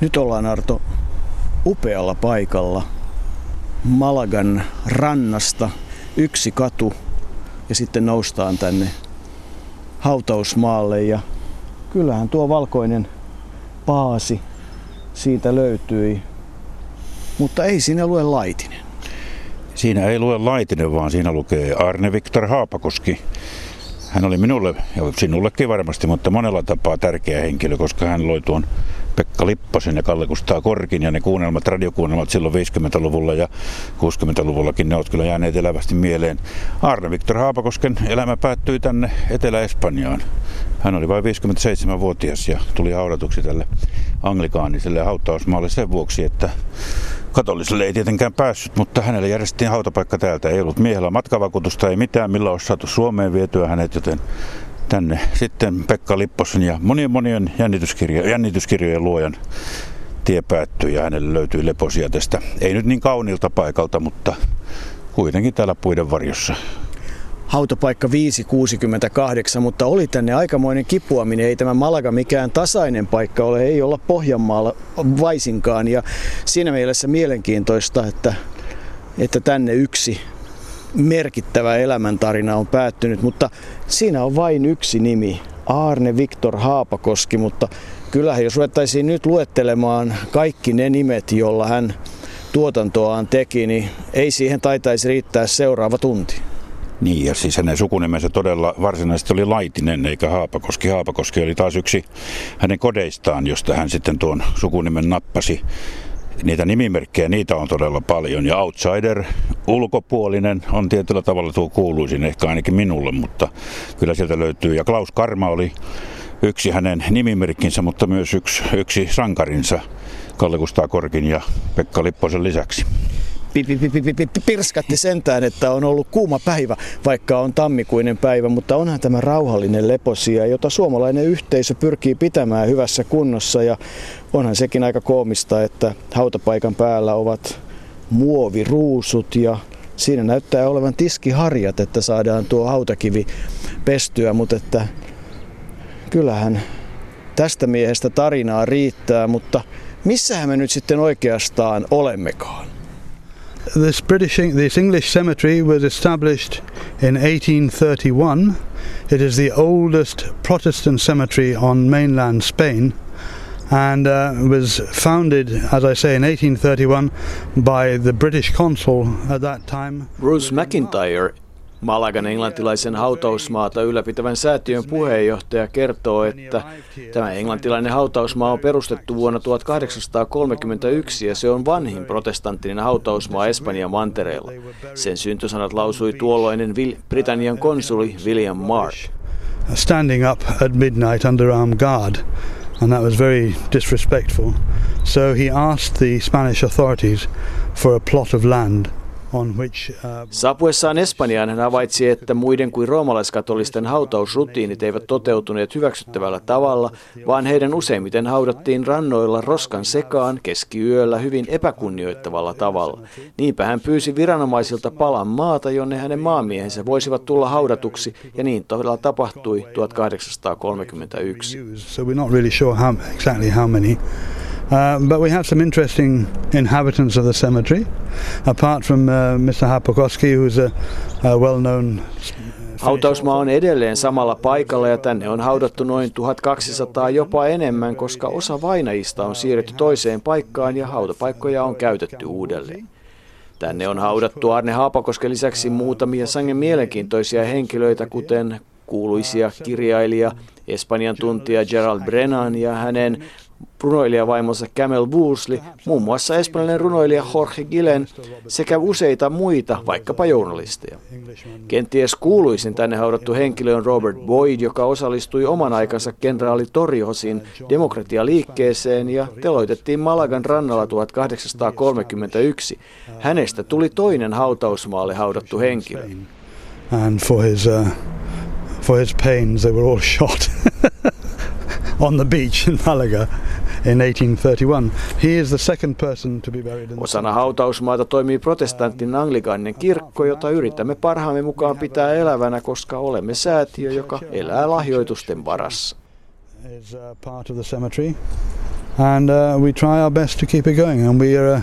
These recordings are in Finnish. Nyt ollaan, Arto, upealla paikalla Malagan rannasta, yksi katu ja sitten noustaan tänne hautausmaalle. Ja kyllähän tuo valkoinen paasi siitä löytyi, mutta ei siinä lue Laitinen. Siinä ei lue Laitinen, vaan siinä lukee Aarne Viktor Haapakoski. Hän oli minulle, ja sinullekin varmasti, mutta monella tapaa tärkeä henkilö, koska hän loi tuon Pekka Lipposen ja Kalle Kustaa Korkin ja ne kuunnelmat, radiokuunnelmat silloin 50-luvulla ja 60-luvullakin, ne ovat kyllä jääneet elävästi mieleen. Aarne Viktor Haapakosken elämä päättyi tänne Etelä-Espanjaan. Hän oli vain 57-vuotias ja tuli haudatuksi tälle anglikaaniselle hautausmaalle sen vuoksi, että katoliselle ei tietenkään päässyt, mutta hänelle järjestettiin hautapaikka täältä. Ei ollut miehellä matkavakuutusta, ei mitään, millä olisi saatu Suomeen vietyä hänet, joten tänne sitten Pekka Lipposen ja monien jännityskirjojen luojan tie päättyi ja hänelle löytyi leposia tästä. Ei nyt niin kauniilta paikalta, mutta kuitenkin täällä puiden varjossa. Hautapaikka 568, mutta oli tänne aikamoinen kipuaminen. Ei tämä Malaga mikään tasainen paikka ole, ei olla Pohjanmaalla vaisinkaan. Ja siinä mielessä mielenkiintoista, että tänne yksi merkittävä elämäntarina on päättynyt, mutta siinä on vain yksi nimi, Aarne Viktor Haapakoski, mutta kyllähän jos ruvettaisiin nyt luettelemaan kaikki ne nimet, joilla hän tuotantoaan teki, niin ei siihen taitaisi riittää seuraava tunti. Niin, ja siis hänen sukunimensä todella varsinaisesti oli Laitinen eikä Haapakoski. Haapakoski oli taas yksi hänen kodeistaan, josta hän sitten tuon sukunimen nappasi. Niitä nimimerkkejä, niitä on todella paljon. Ja Outsider, ulkopuolinen, on tietyllä tavalla tuo kuuluisin ehkä ainakin minulle, mutta kyllä sieltä löytyy. Ja Klaus Karma oli yksi hänen nimimerkkinsä, mutta myös yksi sankarinsa Kalle Kustaa Korkin ja Pekka Lipposen lisäksi. Pirskatti sentään, että on ollut kuuma päivä, vaikka on tammikuinen päivä, mutta onhan tämä rauhallinen leposia, jota suomalainen yhteisö pyrkii pitämään hyvässä kunnossa. Ja onhan sekin aika koomista, että hautapaikan päällä ovat muoviruusut ja siinä näyttää olevan tiskiharjat, että saadaan tuo hautakivi pestyä, mutta että kyllähän tästä miehestä tarinaa riittää, mutta missähän me nyt sitten oikeastaan olemmekaan? This English cemetery was established in 1831. It is the oldest Protestant cemetery on mainland Spain and was founded, as I say, in 1831 by the British consul at that time. Bruce McIntyre, Malagan englantilaisen hautausmaata ylläpitävän säätiön puheenjohtaja, kertoo, että tämä englantilainen hautausmaa on perustettu vuonna 1831 ja se on vanhin protestanttinen hautausmaa Espanjan mantereella. Sen syntysanat lausui tuolloinen Britannian konsuli William Marsh. Standing up at midnight under armed guard, and that was very disrespectful. So he asked the Spanish authorities for a plot of land. Saapuessaan Espanjaan hän havaitsi, että muiden kuin roomalaiskatolisten hautausrutiinit eivät toteutuneet hyväksyttävällä tavalla, vaan heidän useimmiten haudattiin rannoilla roskan sekaan keskiyöllä hyvin epäkunnioittavalla tavalla. Niinpä hän pyysi viranomaisilta palan maata, jonne hänen maamiehensä voisivat tulla haudatuksi, ja niin todella tapahtui 1831. But we have some interesting inhabitants of the cemetery, apart from Mr. Haapakoski, who's a well-known... Hautausmaa on edelleen samalla paikalla ja tänne on haudattu noin 1200, jopa enemmän, koska osa vainajista on siirretty toiseen paikkaan ja hautapaikkoja on käytetty uudelleen. Tänne on haudattu Aarne Haapakosken lisäksi muutamia sangen mielenkiintoisia henkilöitä, kuten kuuluisia kirjailija, Espanjan tuntija Gerald Brenan ja hänen runoilijavaimonsa Gamel Woolsey, muun muassa espanjalainen runoilija Jorge Guillén sekä useita muita, vaikkapa journalisteja. Kenties kuuluisin tänne haudattu henkilö on Robert Boyd, joka osallistui oman aikansa kenraali Torjosin demokratialiikkeeseen ja teloitettiin Malagan rannalla 1831. Hänestä tuli toinen hautausmaalle haudattu henkilö. And for his pains they were all shot. On the beach in Malaga in 1831. He is the second person to be buried in. Osana hautausmaata toimii protestanttinen anglikaaninen kirkko, jota yritämme parhaamme mukaan pitää elävänä, koska olemme säätiö, joka elää lahjoitusten varassa. Is part of the cemetery. and we try our best to keep it going. And we're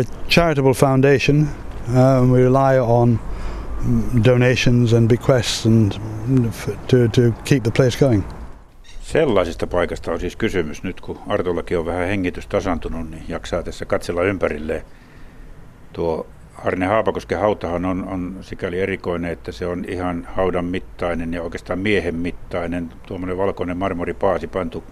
a charitable foundation. We rely on donations and bequests and to keep the place going. Sellaisesta paikasta on siis kysymys nyt, kun Artollakin on vähän hengitys tasantunut, niin jaksaa tässä katsella ympärilleen. Tuo Aarne Haapakosken hautahan on sikäli erikoinen, että se on ihan haudan mittainen ja oikeastaan miehen mittainen. Tuommoinen valkoinen marmoripaasi pantu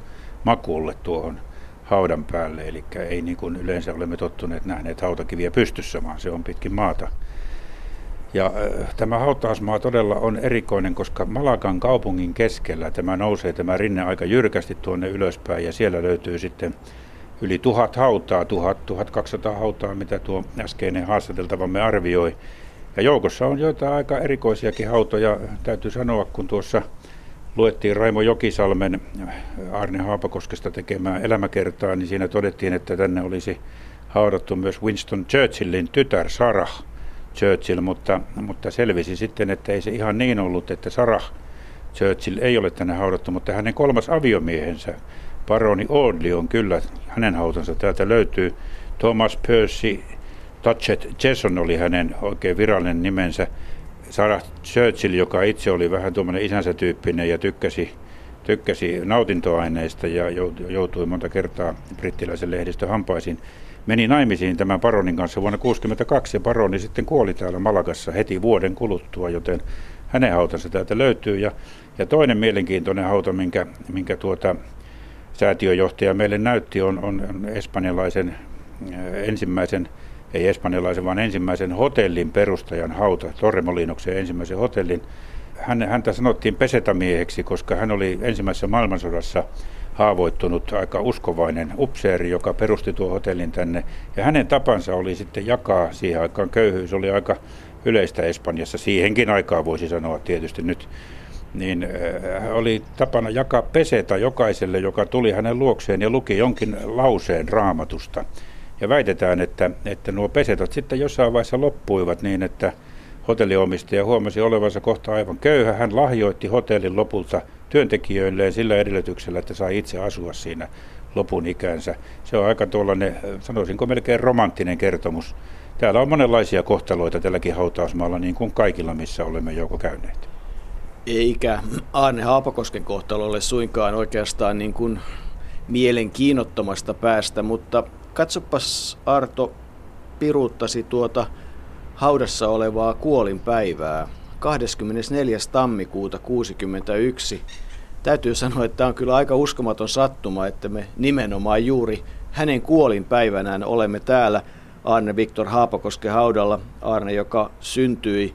makuulle tuohon haudan päälle, eli ei niin kuin yleensä olemme tottuneet nähneet hautakiviä pystyssä, vaan se on pitkin maata. Ja tämä hautausmaa todella on erikoinen, koska Malagan kaupungin keskellä tämä nousee tämä rinne aika jyrkästi tuonne ylöspäin, ja siellä löytyy sitten yli 1000 hautaa, 1200 hautaa, mitä tuo äskeinen haastateltavamme arvioi. Ja joukossa on joitain aika erikoisiakin hautoja, täytyy sanoa, kun tuossa luettiin Raimo Jokisalmen Aarne Haapakoskesta tekemää elämäkertaa, niin siinä todettiin, että tänne olisi haudattu myös Winston Churchillin tytär Sarah Churchill, mutta selvisi sitten, että ei se ihan niin ollut, että Sarah Churchill ei ole tänne haudattu, mutta hänen kolmas aviomiehensä, Baroni Audley, on kyllä, hänen hautansa täältä löytyy. Thomas Percy, Touchet Jason oli hänen oikein virallinen nimensä. Sarah Churchill, joka itse oli vähän tuommoinen isänsä tyyppinen ja tykkäsi nautintoaineista ja joutui monta kertaa brittiläisen lehdistön hampaisiin, meni naimisiin tämän baronin kanssa vuonna 1962, ja baroni sitten kuoli täällä Malagassa heti vuoden kuluttua, joten hänen hautansa täältä löytyy. Ja toinen mielenkiintoinen hauta, minkä säätiöjohtaja meille näytti, on ensimmäisen hotellin perustajan hauta, Torremolinoksen ensimmäisen hotellin. Häntä sanottiin pesetämieheksi, koska hän oli ensimmäisessä maailmansodassa haavoittunut aika uskovainen upseeri, joka perusti tuon hotellin tänne. Ja hänen tapansa oli sitten jakaa, siihen aikaan köyhyys oli aika yleistä Espanjassa, siihenkin aikaan voisi sanoa tietysti nyt, niin oli tapana jakaa peseta jokaiselle, joka tuli hänen luokseen ja luki jonkin lauseen Raamatusta. Ja väitetään, että nuo pesetat sitten jossain vaiheessa loppuivat niin, että hotelliomistaja huomasi olevansa kohta aivan köyhä. Hän lahjoitti hotellin lopulta työntekijöilleen sillä edellytyksellä, että sai itse asua siinä lopun ikänsä. Se on aika tuollainen, sanoisinko melkein romanttinen kertomus. Täällä on monenlaisia kohtaloita tälläkin hautausmaalla, niin kuin kaikilla, missä olemme joko käyneet. Eikä Aarne Haapakosken kohtalo ole suinkaan oikeastaan niin kuin mielenkiinnottomasta päästä, mutta katsopas, Arto, piruuttasi tuota haudassa olevaa kuolinpäivää, 24. tammikuuta 1961. Täytyy sanoa, että tämä on kyllä aika uskomaton sattuma, että me nimenomaan juuri hänen kuolinpäivänään olemme täällä Aarne Viktor Haapakosken haudalla. Aarne, joka syntyi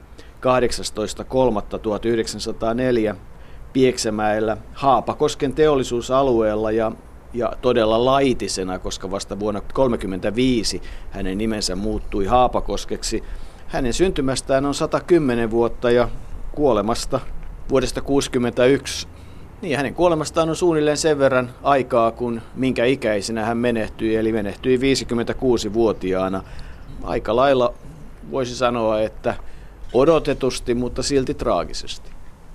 18.3.1904 Pieksämäellä Haapakosken teollisuusalueella ja todella laitisena, koska vasta vuonna 1935 hänen nimensä muuttui Haapakoskeksi. Hänen syntymästään on 110 vuotta ja kuolemasta vuodesta 1961. Niin, hänen kuolemastaan on suunnilleen sen verran aikaa, kun minkä ikäisenä hän menehtyi, eli menehtyi 56-vuotiaana. Aika lailla voisi sanoa, että odotetusti, mutta silti traagisesti.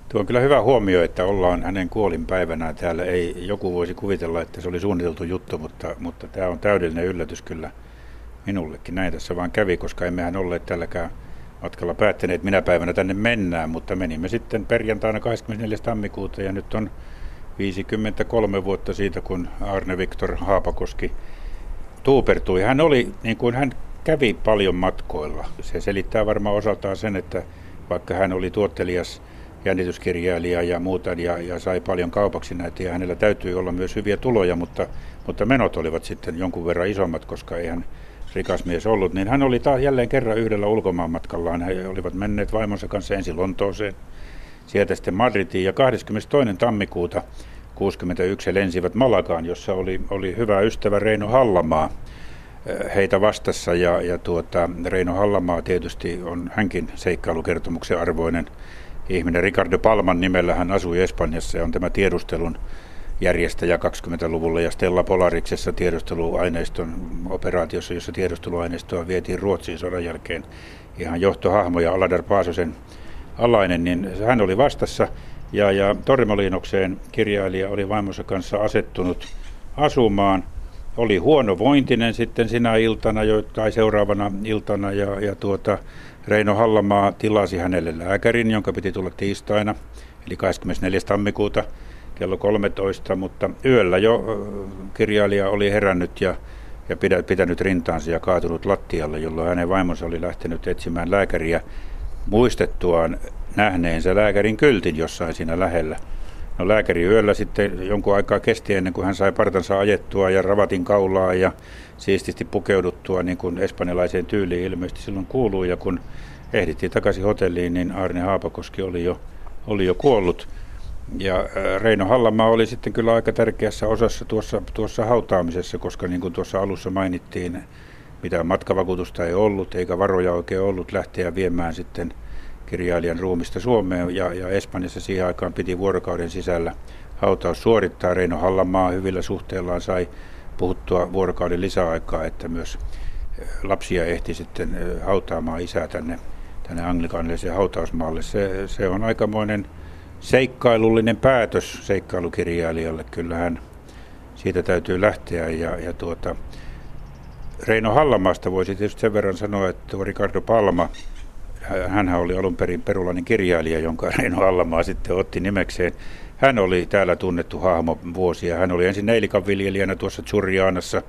Tuo on kyllä hyvä huomio, että ollaan hänen kuolinpäivänään täällä. Ei, joku voisi kuvitella, että se oli suunniteltu juttu, mutta tämä on täydellinen yllätys kyllä minullekin. Näin tässä vaan kävi, koska emmehän olleet tälläkään matkalla päättäneet, minä päivänä tänne mennään, mutta menimme sitten perjantaina 24. tammikuuta, ja nyt on 53 vuotta siitä, kun Aarne Viktor Haapakoski tuupertui. Hän oli, niin kuin hän kävi paljon matkoilla. Se selittää varmaan osaltaan sen, että vaikka hän oli tuottelias jännityskirjailija ja muuta ja sai paljon kaupaksi näitä, ja hänellä täytyi olla myös hyviä tuloja, mutta menot olivat sitten jonkun verran isommat, koska ei hän rikas mies ollut, niin hän oli taas jälleen kerran yhdellä ulkomaanmatkallaan. He olivat menneet vaimonsa kanssa ensin Lontooseen, sieltä sitten Madridiin, ja 22. tammikuuta 1961 lensivät Malagaan, jossa oli hyvä ystävä Reino Hallamaa heitä vastassa, ja Reino Hallamaa tietysti on hänkin seikkailukertomuksen arvoinen ihminen. Ricardo Palman nimellä hän asui Espanjassa ja on tämä tiedustelun järjestäjä 20-luvulla, ja Stella Polariksessa tiedusteluaineiston operaatiossa, jossa tiedusteluaineistoa vietiin Ruotsiin sodan jälkeen, ihan johtohahmo ja Aladar Paasosen alainen, niin hän oli vastassa, ja Torremolinokseen kirjailija oli vaimonsa kanssa asettunut asumaan. oli huonovointinen sitten sinä iltana tai seuraavana iltana ja Reino Hallamaa tilasi hänelle lääkärin, jonka piti tulla tiistaina eli 24. tammikuuta kello 13, mutta yöllä jo kirjailija oli herännyt ja pitänyt rintaansa ja kaatunut lattialle, jolloin hänen vaimonsa oli lähtenyt etsimään lääkäriä muistettuaan nähneensä lääkärin kyltin jossain siinä lähellä. No, lääkäri yöllä sitten jonkun aikaa kesti ennen kuin hän sai partansa ajettua ja ravatin kaulaa ja siististi pukeuduttua, niin kuin espanjalaiseen tyyliin ilmeisesti silloin kuuluu. Ja kun ehdittiin takaisin hotelliin, niin Aarne Haapakoski oli jo kuollut. Ja Reino Hallamaa oli sitten kyllä aika tärkeässä osassa tuossa hautaamisessa, koska niin kuin tuossa alussa mainittiin, mitään matkavakuutusta ei ollut eikä varoja oikein ollut lähteä viemään sitten kirjailijan ruumista Suomeen, ja Espanjassa siihen aikaan piti vuorokauden sisällä hautaus suorittaa. Reino Hallamaa hyvillä suhteillaan sai puhuttua vuorokauden lisäaikaa, että myös lapsia ehti sitten hautaamaan isää tänne anglikaanilaiseen hautausmaalle. Se on aikamoinen seikkailullinen päätös seikkailukirjailijalle, kyllähän siitä täytyy lähteä, ja Reino Hallamaasta voisi tietysti sen verran sanoa, että tuo Ricardo Palma, hänhän oli alun perin perulainen kirjailija, jonka Reino Hallamaa sitten otti nimekseen. Hän oli täällä tunnettu hahmo vuosia. Hän oli ensin neilikan viljelijänä tuossa Churrianassa,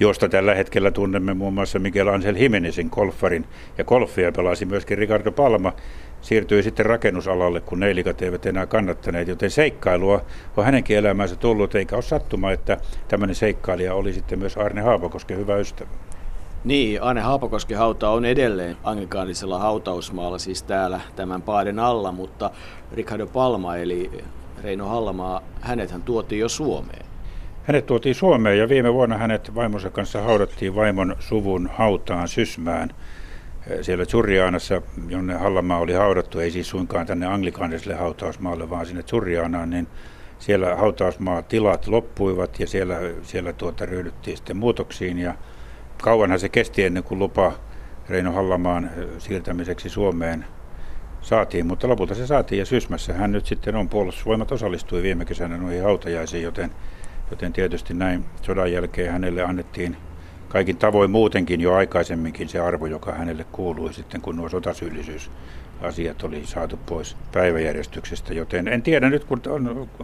josta tällä hetkellä tunnemme muun muassa Miguel Angel Jimenezin golfarin. Ja golfia pelasi myöskin Ricardo Palma. Siirtyi sitten rakennusalalle, kun neilikat eivät enää kannattaneet, joten seikkailua on hänenkin elämänsä tullut, eikä ole sattuma, että tämmöinen seikkailija oli sitten myös Aarne Haapakosken hyvä ystävä. Niin, Aarne Haapakosken hauta on edelleen anglikaanisella hautausmaalla, siis täällä tämän paaden alla, mutta Ricardo Palma eli Reino Hallamaa, hänethän tuotiin jo Suomeen. Hänet tuotiin Suomeen ja viime vuonna hänet vaimonsa kanssa haudattiin vaimon suvun hautaan Sysmään. Siellä Churrianassa, jonne Hallamaa oli haudattu, ei siis suinkaan tänne anglikaaniselle hautausmaalle, vaan sinne Churrianaan, niin siellä hautausmaatilat loppuivat ja siellä ryhdyttiin sitten muutoksiin. Ja kauanhan se kesti ennen kuin lupa Reino Hallamaan siirtämiseksi Suomeen saatiin, mutta lopulta se saatiin ja Sysmässä hän nyt sitten on. Puolustusvoimat osallistui viime kesänä noihin hautajaisiin, joten tietysti näin sodan jälkeen hänelle annettiin kaikin tavoin muutenkin jo aikaisemminkin se arvo, joka hänelle kuului sitten, kun nuo sotasyyllisyysasiat oli saatu pois päiväjärjestyksestä. Joten en tiedä nyt, kun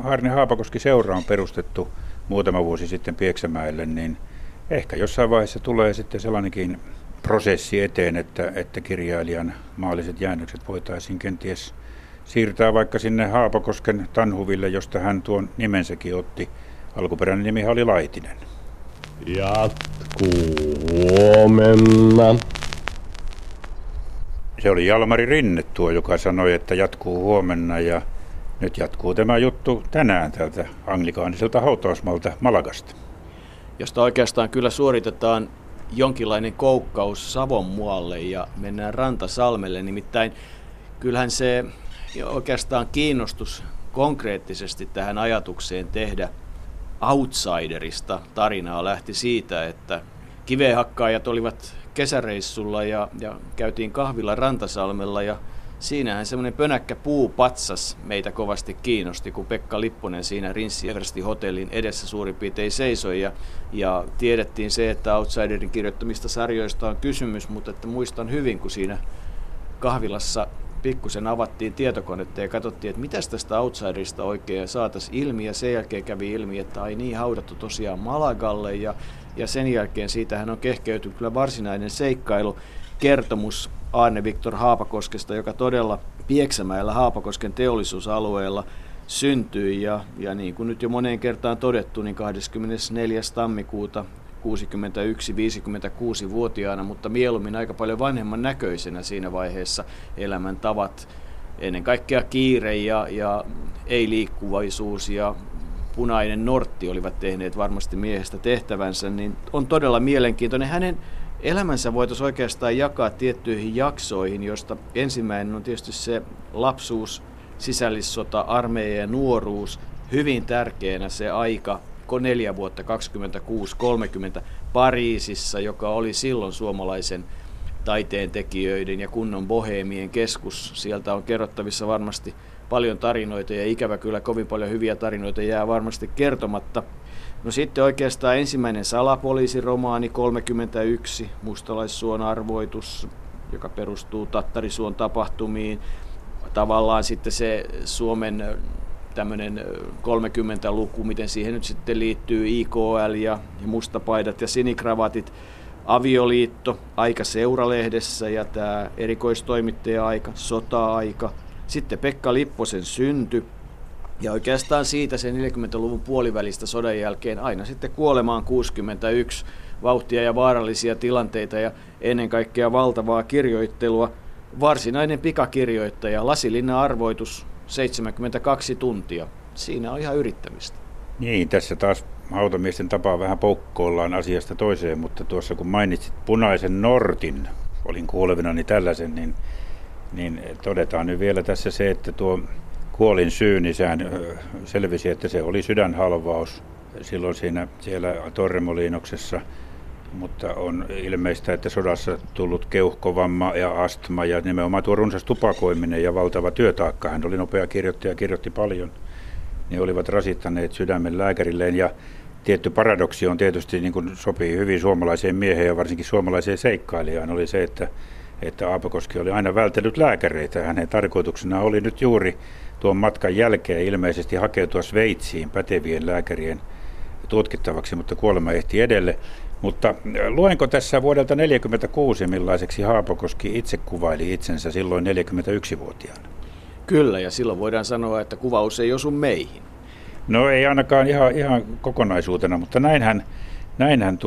Aarne Haapakoski seura on perustettu muutama vuosi sitten Pieksämäelle, niin ehkä jossain vaiheessa tulee sitten sellainenkin prosessi eteen, että kirjailijan maalliset jäännökset voitaisiin kenties siirtää vaikka sinne Haapakosken Tanhuville, josta hän tuon nimensäkin otti. Alkuperäinen nimi oli Laitinen. Jatkuu huomenna. Se oli Jalmari Rinne tuo, joka sanoi, että jatkuu huomenna, ja nyt jatkuu tämä juttu tänään tältä anglikaaniselta hautausmalta Malagasta. Josta oikeastaan kyllä suoritetaan jonkinlainen koukkaus Savonmualle ja mennään Rantasalmelle, nimittäin kyllähän se oikeastaan kiinnostus konkreettisesti tähän ajatukseen tehdä Outsiderista tarinaa lähti siitä, että kiveenhakkaajat olivat kesäreissulla ja käytiin kahvilla Rantasalmella, ja siinähän semmoinen pönäkkä puupatsas meitä kovasti kiinnosti, kun Pekka Lipponen siinä Rinssi Eversti hotellin edessä suurin piirtein seisoi, ja tiedettiin se, että Outsiderin kirjoittamista sarjoista on kysymys, mutta että muistan hyvin, kun siinä kahvilassa pikkusen avattiin tietokonetta ja katsottiin, että mitäs tästä Outsiderista oikein saataisiin ilmi, ja sen jälkeen kävi ilmi, että ai niin, haudattu tosiaan Malagalle, ja sen jälkeen siitähän on kehkeytynyt kyllä varsinainen seikkailukertomus Aarne Viktor Haapakoskesta, joka todella Pieksämäellä Haapakosken teollisuusalueella syntyi, ja niin kuin nyt jo moneen kertaan todettu, niin 24. tammikuuta 61-56-vuotiaana, mutta mieluummin aika paljon vanhemman näköisenä siinä vaiheessa. Elämäntavat, ennen kaikkea kiire ja ei-liikkuvaisuus ja punainen nortti olivat tehneet varmasti miehestä tehtävänsä, niin on todella mielenkiintoinen. Hänen elämänsä voitaisiin oikeastaan jakaa tiettyihin jaksoihin, josta ensimmäinen on tietysti se lapsuus, sisällissota, armeija ja nuoruus, hyvin tärkeänä se aika, 4 vuotta 26-30 Pariisissa, joka oli silloin suomalaisen taiteen tekijöiden ja kunnon boheemien keskus. Sieltä on kerrottavissa varmasti paljon tarinoita ja ikävä kyllä kovin paljon hyviä tarinoita jää varmasti kertomatta. No sitten oikeastaan ensimmäinen salapoliisiromaani 31, Mustalaissuon arvoitus, joka perustuu Tattarisuon tapahtumiin. Tavallaan sitten se Suomen tämmöinen 30-luku, miten siihen nyt sitten liittyy IKL ja mustapaidat ja sinikravatit, avioliitto, aika Seuralehdessä ja tämä erikoistoimittaja-aika, sota-aika. Sitten Pekka Lipposen synty ja oikeastaan siitä sen 40-luvun puolivälistä sodan jälkeen aina sitten kuolemaan 61, vauhtia ja vaarallisia tilanteita ja ennen kaikkea valtavaa kirjoittelua. Varsinainen pikakirjoittaja, Lasilinnan arvoitus, 72 tuntia. Siinä on ihan yrittämistä. Niin, tässä taas hautamiesten tapaa vähän poukkoillaan asiasta toiseen, mutta tuossa kun mainitsit Punaisen Nortin, olin kuolevinani tällaisen, niin todetaan nyt vielä tässä se, että tuo kuolin syy, niin sehän selvisi, että se oli sydänhalvaus silloin siellä Torremoliinoksessa, mutta on ilmeistä, että sodassa tullut keuhkovamma ja astma ja nimenomaan tuo runsas tupakoiminen ja valtava työtaakka. Hän oli nopea kirjoittaja, kirjoitti paljon. Ne olivat rasittaneet sydämen lääkärilleen ja tietty paradoksi on tietysti, niin kuin sopii hyvin suomalaiseen mieheen ja varsinkin suomalaiseen seikkailijaan, oli se, että Haapakoski oli aina vältellyt lääkäreitä. Hänen tarkoituksena oli nyt juuri tuon matkan jälkeen ilmeisesti hakeutua Sveitsiin pätevien lääkärien tutkittavaksi, mutta kuolema ehti edelle. Mutta luenko tässä vuodelta 1946, millaiseksi Haapakoski itse kuvaili itsensä silloin 41-vuotiaana? Kyllä, ja silloin voidaan sanoa, että kuvaus ei osu meihin. No ei ainakaan ihan kokonaisuutena, mutta näinhän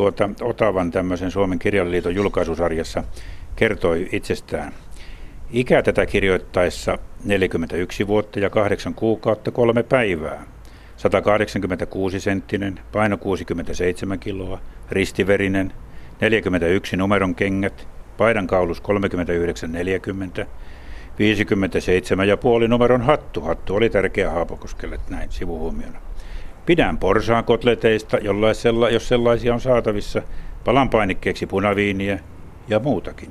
Otavan tämmöisen Suomen kirjalliliiton julkaisusarjassa kertoi itsestään. Ikä tätä kirjoittaessa 41 vuotta ja 8 kuukautta 3 päivää. 186 senttinen, paino 67 kiloa, ristiverinen, 41 numeron kengät, paidankaulus 39-40, 57,5 numeron hattu. Hattu oli tärkeä Haapakoskelle, näin sivuhuomiona. Pidän porsaan kotleteista, jos sellaisia on saatavissa, palan painikkeeksi punaviiniä ja muutakin.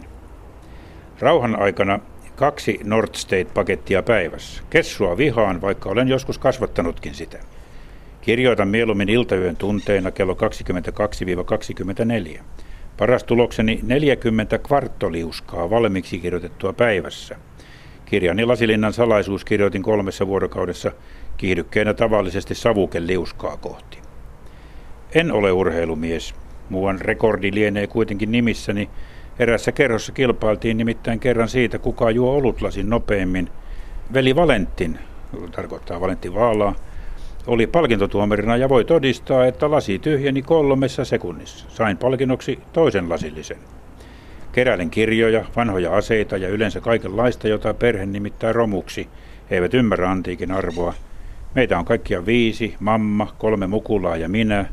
Rauhan aikana 2 North State-pakettia päivässä. Kessua vihaan, vaikka olen joskus kasvattanutkin sitä. Kirjoitan mieluummin iltayön tunteina kello 22-24. Paras tulokseni 40 kvarttoliuskaa valmiiksi kirjoitettua päivässä. Kirjani Lasilinnan salaisuus kirjoitin 3 vuorokaudessa kiihdykkeenä tavallisesti savukeliuskaa kohti. En ole urheilumies. Muuan rekordi lienee kuitenkin nimissäni. Erässä kerhossa kilpailtiin nimittäin kerran siitä, kuka juo olutlasin nopeimmin. Veli Valentin, tarkoittaa Valentin Vaalaa, oli palkintotuomarina ja voi todistaa, että lasi tyhjeni 3 sekunnissa. Sain palkinnoksi toisen lasillisen. Keräilen kirjoja, vanhoja aseita ja yleensä kaikenlaista, jota perhe nimittää romuksi. He eivät ymmärrä antiikin arvoa. Meitä on kaikkia 5, mamma, 3 mukulaa ja minä.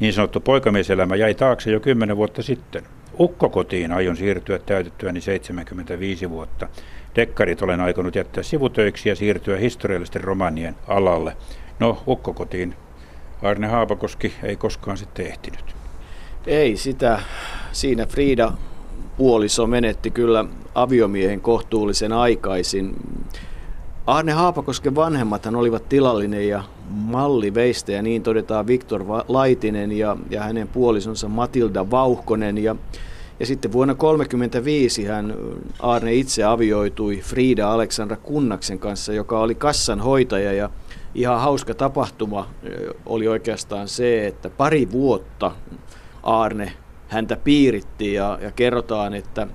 Niin sanottu poikamieselämä jäi taakse jo 10 vuotta sitten. Ukkokotiin aion siirtyä täytettyäni 75 vuotta. Dekkarit olen aikonut jättää sivutöiksi ja siirtyä historiallisten romanien alalle. No, ukkokotiin Aarne Haapakoski ei koskaan sitten ehtinyt. Ei sitä. Siinä Friida puoliso menetti kyllä aviomiehen kohtuullisen aikaisin. Aarne Haapakosken vanhemmathan olivat tilallinen ja malliveistä ja niin todetaan Viktor Laitinen ja hänen puolisonsa Matilda Vauhkonen. Ja sitten vuonna 1935 hän Aarne itse avioitui Friida Aleksandra Kunnaksen kanssa, joka oli kassanhoitaja ja ihan hauska tapahtuma oli oikeastaan se, että pari vuotta Aarne häntä piiritti ja kerrotaan, että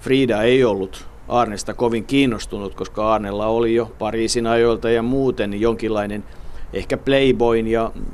Friida ei ollut Aarnesta kovin kiinnostunut, koska Aarnella oli jo Pariisin ajoilta ja muuten jonkinlainen ehkä playboyn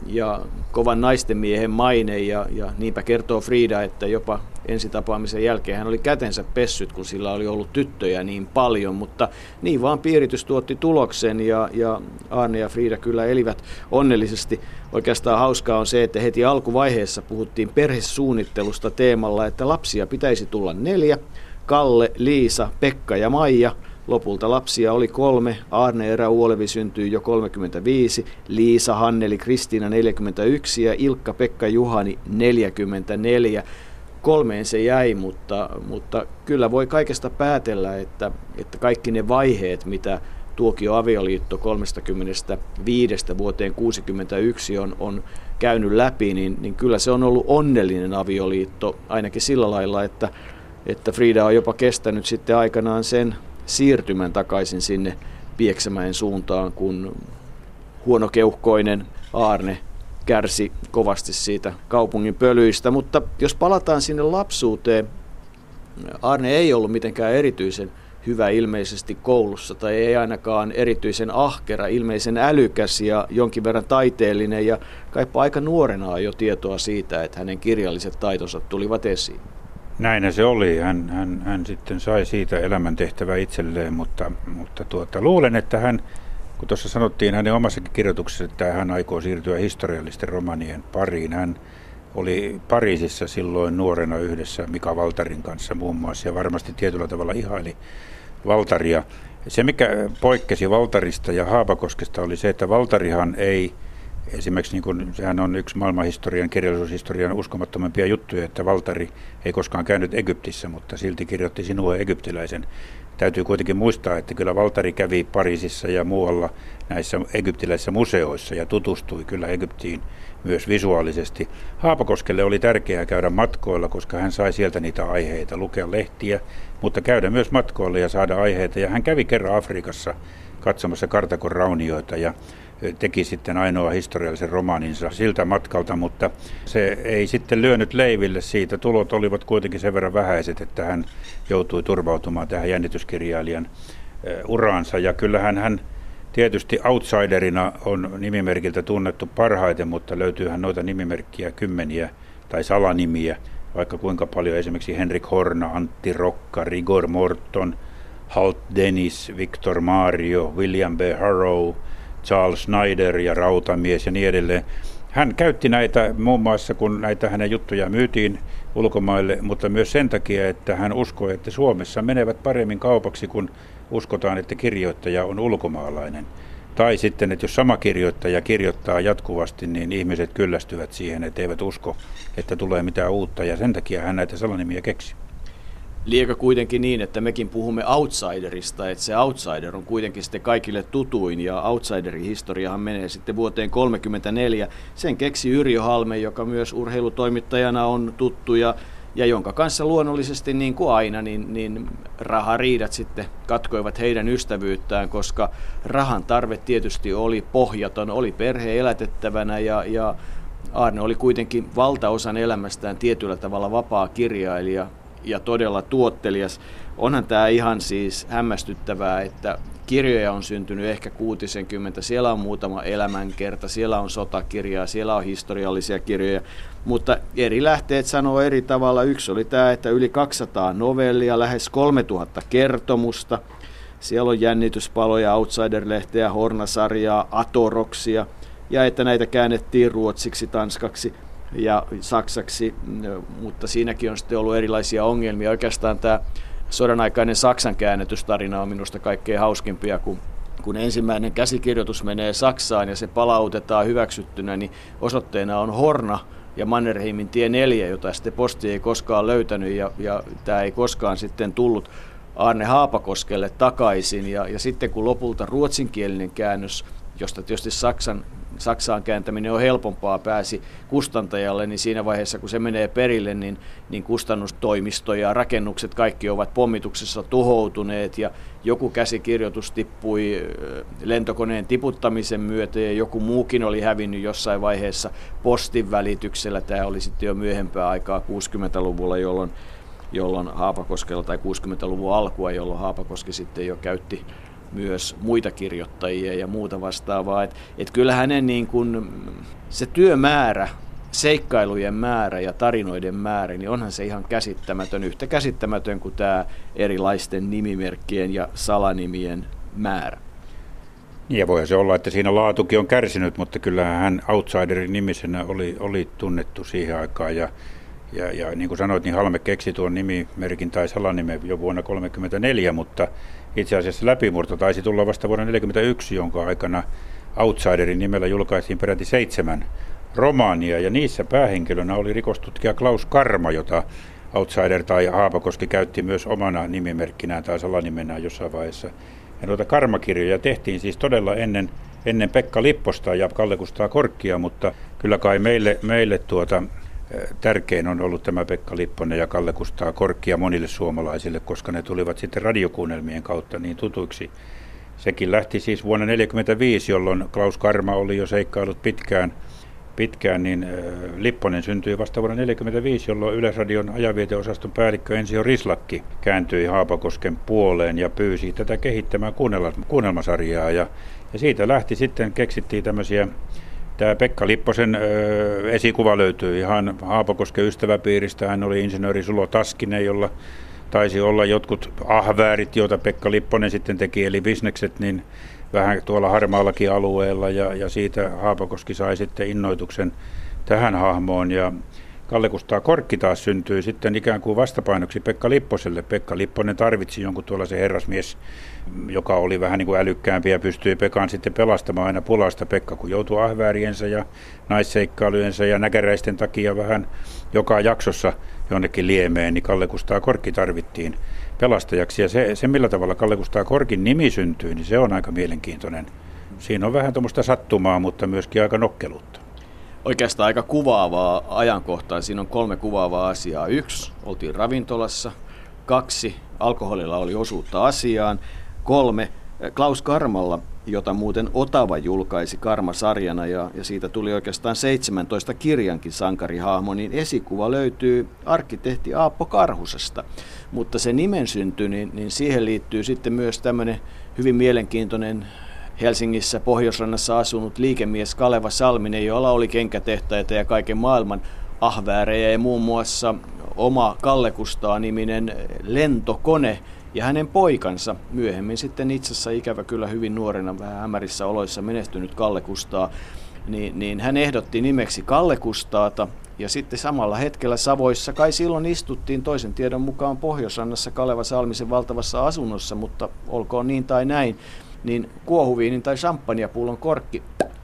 ja kovan naistenmiehen maine. Ja niinpä kertoo Friida, että jopa ensitapaamisen jälkeen hän oli kätensä pessyt, kun sillä oli ollut tyttöjä niin paljon. Mutta niin vaan piiritys tuotti tuloksen ja Aarne ja Friida kyllä elivät onnellisesti. Oikeastaan hauskaa on se, että heti alkuvaiheessa puhuttiin perhesuunnittelusta teemalla, että lapsia pitäisi tulla 4. Kalle, Liisa, Pekka ja Maija. Lopulta lapsia oli 3. Aarne Erä Uolevi syntyi jo 35, Liisa, Hanneli, Kristiina 41 ja Ilkka, Pekka, Juhani 44. 3 se jäi, mutta kyllä voi kaikesta päätellä, että kaikki ne vaiheet, mitä tuokioavioliitto 35 vuoteen 61 on käynyt läpi, niin kyllä se on ollut onnellinen avioliitto, ainakin sillä lailla, että Friida on jopa kestänyt sitten aikanaan sen siirtymän takaisin sinne Pieksämäen suuntaan, kun huonokeuhkoinen Aarne kärsi kovasti siitä kaupungin pölyistä. Mutta jos palataan sinne lapsuuteen, Aarne ei ollut mitenkään erityisen hyvä ilmeisesti koulussa, tai ei ainakaan erityisen ahkera, ilmeisen älykäs ja jonkin verran taiteellinen, ja kaipa aika nuorena jo tietoa siitä, että hänen kirjalliset taitonsa tulivat esiin. Näinhän se oli. Hän sitten sai siitä elämäntehtävää itselleen, mutta luulen, että hän, kun tuossa sanottiin hänen omassakin kirjoituksessa, että hän aikoo siirtyä historiallisten romanien pariin, hän oli Pariisissa silloin nuorena yhdessä Mika Waltarin kanssa muun muassa, ja varmasti tietyllä tavalla ihaili Waltaria. Se, mikä poikkesi Waltarista ja Haapakoskesta, oli se, että Waltarihan ei, esimerkiksi niin kuin, sehän on yksi maailmanhistorian, kirjallisuushistorian uskomattomampia juttuja, että Waltari ei koskaan käynyt Egyptissä, mutta silti kirjoitti Sinuhe egyptiläisen. Täytyy kuitenkin muistaa, että kyllä Waltari kävi Pariisissa ja muualla näissä egyptiläisissä museoissa ja tutustui kyllä Egyptiin myös visuaalisesti. Haapakoskelle oli tärkeää käydä matkoilla, koska hän sai sieltä niitä aiheita, lukea lehtiä, mutta käydä myös matkoilla ja saada aiheita. Ja hän kävi kerran Afrikassa katsomassa Kartakon raunioita ja teki sitten ainoa historiallisen romaaninsa siltä matkalta, mutta se ei sitten lyönyt leiville siitä. Tulot olivat kuitenkin sen verran vähäiset, että hän joutui turvautumaan tähän jännityskirjailijan uraansa. Ja kyllähän hän tietysti outsiderina on nimimerkiltä tunnettu parhaiten, mutta löytyyhän noita nimimerkkiä kymmeniä tai salanimiä, vaikka kuinka paljon, esimerkiksi Henrik Horna, Antti Rokka, Rigor Morton, Halt Dennis, Victor Mario, William B. Harrow, Charles Schneider ja Rautamies ja niin edelleen. Hän käytti näitä muun muassa, kun näitä hänen juttuja myytiin ulkomaille, mutta myös sen takia, että hän uskoi, että Suomessa menevät paremmin kaupaksi, kun uskotaan, että kirjoittaja on ulkomaalainen. Tai sitten, että jos sama kirjoittaja kirjoittaa jatkuvasti, niin ihmiset kyllästyvät siihen, että eivät usko, että tulee mitään uutta, ja sen takia hän näitä salanimiä keksi. Liekö kuitenkin niin, että mekin puhumme outsiderista, että se outsider on kuitenkin sitten kaikille tutuin, ja outsiderin historiahan menee sitten vuoteen 1934. Sen keksi Yrjö Halme, joka myös urheilutoimittajana on tuttu ja jonka kanssa luonnollisesti niin kuin aina, niin rahariidat sitten katkoivat heidän ystävyyttään, koska rahan tarve tietysti oli pohjaton, oli perhe elätettävänä ja Aarne oli kuitenkin valtaosan elämästään tietyllä tavalla vapaa kirjailija ja todella tuottelias. Onhan tämä ihan siis hämmästyttävää, että kirjoja on syntynyt ehkä 60, siellä on muutama elämänkerta, siellä on sotakirjaa, siellä on historiallisia kirjoja, mutta eri lähteet sanoo eri tavalla. Yksi oli tämä, että yli 200 novellia, lähes 3000 kertomusta, siellä on jännityspaloja, Outsider-lehteä, Hornasarjaa, Atoroksia, ja että näitä käännettiin ruotsiksi, tanskaksi ja saksaksi, mutta siinäkin on sitten ollut erilaisia ongelmia. Oikeastaan tämä sodanaikainen Saksan käännetystarina on minusta kaikkein hauskimpia, kun ensimmäinen käsikirjoitus menee Saksaan ja se palautetaan hyväksyttynä, niin osoitteena on Horna ja Mannerheimin tie 4, jota sitten posti ei koskaan löytänyt ja tämä ei koskaan sitten tullut Aarne Haapakoskelle takaisin ja sitten kun lopulta ruotsinkielinen käännös, josta tietysti Saksaan kääntäminen on helpompaa, pääsi kustantajalle, niin siinä vaiheessa, kun se menee perille, niin kustannustoimisto ja rakennukset kaikki ovat pommituksessa tuhoutuneet ja joku käsikirjoitus tippui lentokoneen tiputtamisen myötä ja joku muukin oli hävinnyt jossain vaiheessa postin välityksellä. Tämä oli sitten jo myöhempää aikaa 60-luvulla, jolloin Haapakoskella, tai 60-luvun alkua, jolloin Haapakoski sitten jo käytti myös muita kirjoittajia ja muuta vastaavaa. Et kyllä hänen niin kun, se työmäärä, seikkailujen määrä ja tarinoiden määrä, niin onhan se ihan käsittämätön, yhtä käsittämätön kuin tämä erilaisten nimimerkkien ja salanimien määrä. Ja voihan se olla, että siinä laatukin on kärsinyt, mutta kyllähän hän outsiderin nimisenä oli tunnettu siihen aikaan. Ja niin kuin sanoit, niin Halme keksi tuon nimimerkin tai salanimen jo vuonna 1934, mutta itse asiassa läpimurto taisi tulla vasta vuonna 1941, jonka aikana Outsiderin nimellä julkaistiin peräti 7 romaania, ja niissä päähenkilönä oli rikostutkija Klaus Karma, jota Outsider tai Haapakoski käytti myös omana nimimerkkinään tai salanimenään jossain vaiheessa. Ja noita karmakirjoja tehtiin siis todella ennen Pekka Lipposta ja Kalle Kustaa Korkkia, mutta kyllä kai meille tärkein on ollut tämä Pekka Lipponen ja Kalle Kustaa Korkkia monille suomalaisille, koska ne tulivat sitten radiokuunnelmien kautta niin tutuiksi. Sekin lähti siis vuonna 1945, jolloin Klaus Karma oli jo seikkailut pitkään, niin Lipponen syntyi vasta vuonna 1945, jolloin Yleisradion ajanvieteosaston päällikkö Ensio Rislakki kääntyi Haapakosken puoleen ja pyysi tätä kehittämään kuunnelmasarjaa. Ja siitä lähti sitten, keksittiin tämmöisiä, tämä Pekka Lipposen esikuva löytyy ihan Haapakosken ystäväpiiristä, hän oli insinööri Sulo Taskinen, jolla taisi olla jotkut ahväärit, joita Pekka Lipponen sitten teki, eli bisnekset, niin vähän tuolla harmaallakin alueella, ja siitä Haapakoski sai sitten innoituksen tähän hahmoon, ja Kalle Kustaa Korkki taas syntyi sitten ikään kuin vastapainoksi Pekka Lipposelle. Pekka Lipponen tarvitsi jonkun tuollaisen herrasmies, joka oli vähän niin kuin älykkäämpi ja pystyi Pekan sitten pelastamaan aina pulasta. Pekka kun joutui ahvääriensä ja naisseikkailujensa ja näkäräisten takia vähän joka jaksossa jonnekin liemeen, niin Kalle Kustaa Korkki tarvittiin pelastajaksi. Ja se millä tavalla Kalle Kustaa Korkin nimi syntyy, niin se on aika mielenkiintoinen. Siinä on vähän tuommoista sattumaa, mutta myöskin aika nokkeluutta. Oikeastaan aika kuvaavaa ajankohtaa. Siinä on 3 kuvaavaa asiaa. 1, oltiin ravintolassa. 2, alkoholilla oli osuutta asiaan. 3, Klaus Karmalla, jota muuten Otava julkaisi Karma-sarjana, ja siitä tuli oikeastaan 17 kirjankin sankarihahmo, niin esikuva löytyy arkkitehti Aappo Karhusesta. Mutta se nimen synty, niin siihen liittyy sitten myös tämmöinen hyvin mielenkiintoinen Helsingissä Pohjoisrannassa asunut liikemies Kaleva Salminen, jolla oli kenkätehtaita ja kaiken maailman ahväärejä ja muun muassa oma Kalle Kustaa-niminen lentokone ja hänen poikansa, myöhemmin sitten itse asiassa ikävä kyllä hyvin nuorena vähän hämärissä oloissa menehtynyt Kalle Kustaa, niin hän ehdotti nimeksi Kalle Kustaata. Ja sitten samalla hetkellä Savoissa, kai silloin istuttiin toisen tiedon mukaan Pohjoisrannassa Kaleva Salmisen valtavassa asunnossa, mutta olkoon niin tai näin, niin kuohuviinin tai champagnepullon korkki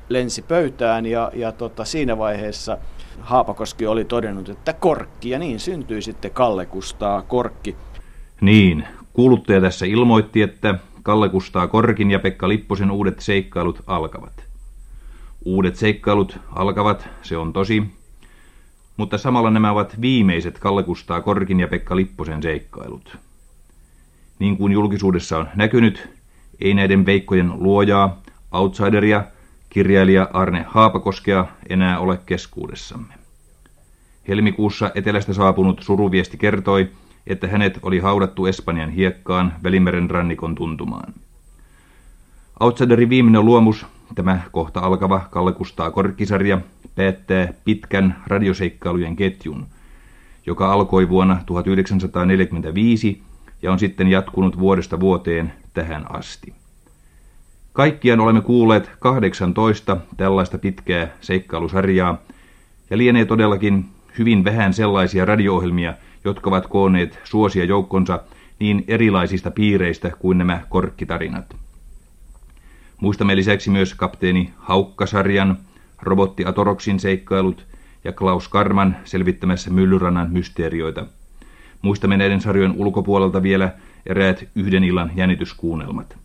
lensi pöytään ja siinä vaiheessa Haapakoski oli todennut, että korkki, ja niin syntyi sitten Kalle Kustaa Korkki. Niin, kuuluttaja tässä ilmoitti, että Kalle Kustaa Korkin ja Pekka Lipposen uudet seikkailut alkavat. Uudet seikkailut alkavat, se on tosi, mutta samalla nämä ovat viimeiset Kalle Kustaa Korkin ja Pekka Lipposen seikkailut. Niin kuin julkisuudessa on näkynyt, ei näiden veikkojen luojaa, outsideria, kirjailija Aarne Haapakoskea enää ole keskuudessamme. Helmikuussa etelästä saapunut suruviesti kertoi, että hänet oli haudattu Espanjan hiekkaan Välimeren rannikon tuntumaan. Outsiderin viimeinen luomus, tämä kohta alkava Kalle Kustaa Korkki-sarja, päättää pitkän radioseikkailujen ketjun, joka alkoi vuonna 1945 ja on sitten jatkunut vuodesta vuoteen tähän asti. Kaikkiaan olemme kuulleet 18 tällaista pitkää seikkailusarjaa, ja lienee todellakin hyvin vähän sellaisia radio-ohjelmia, jotka ovat koonneet suosia joukkonsa niin erilaisista piireistä kuin nämä korkkitarinat. Muistamme lisäksi myös kapteeni Haukka-sarjan, robotti Atoroksin seikkailut ja Klaus Karman selvittämässä Myllyrannan mysteerioita. Muistamme näiden sarjojen ulkopuolelta vielä eräät yhden illan jännityskuunnelmat.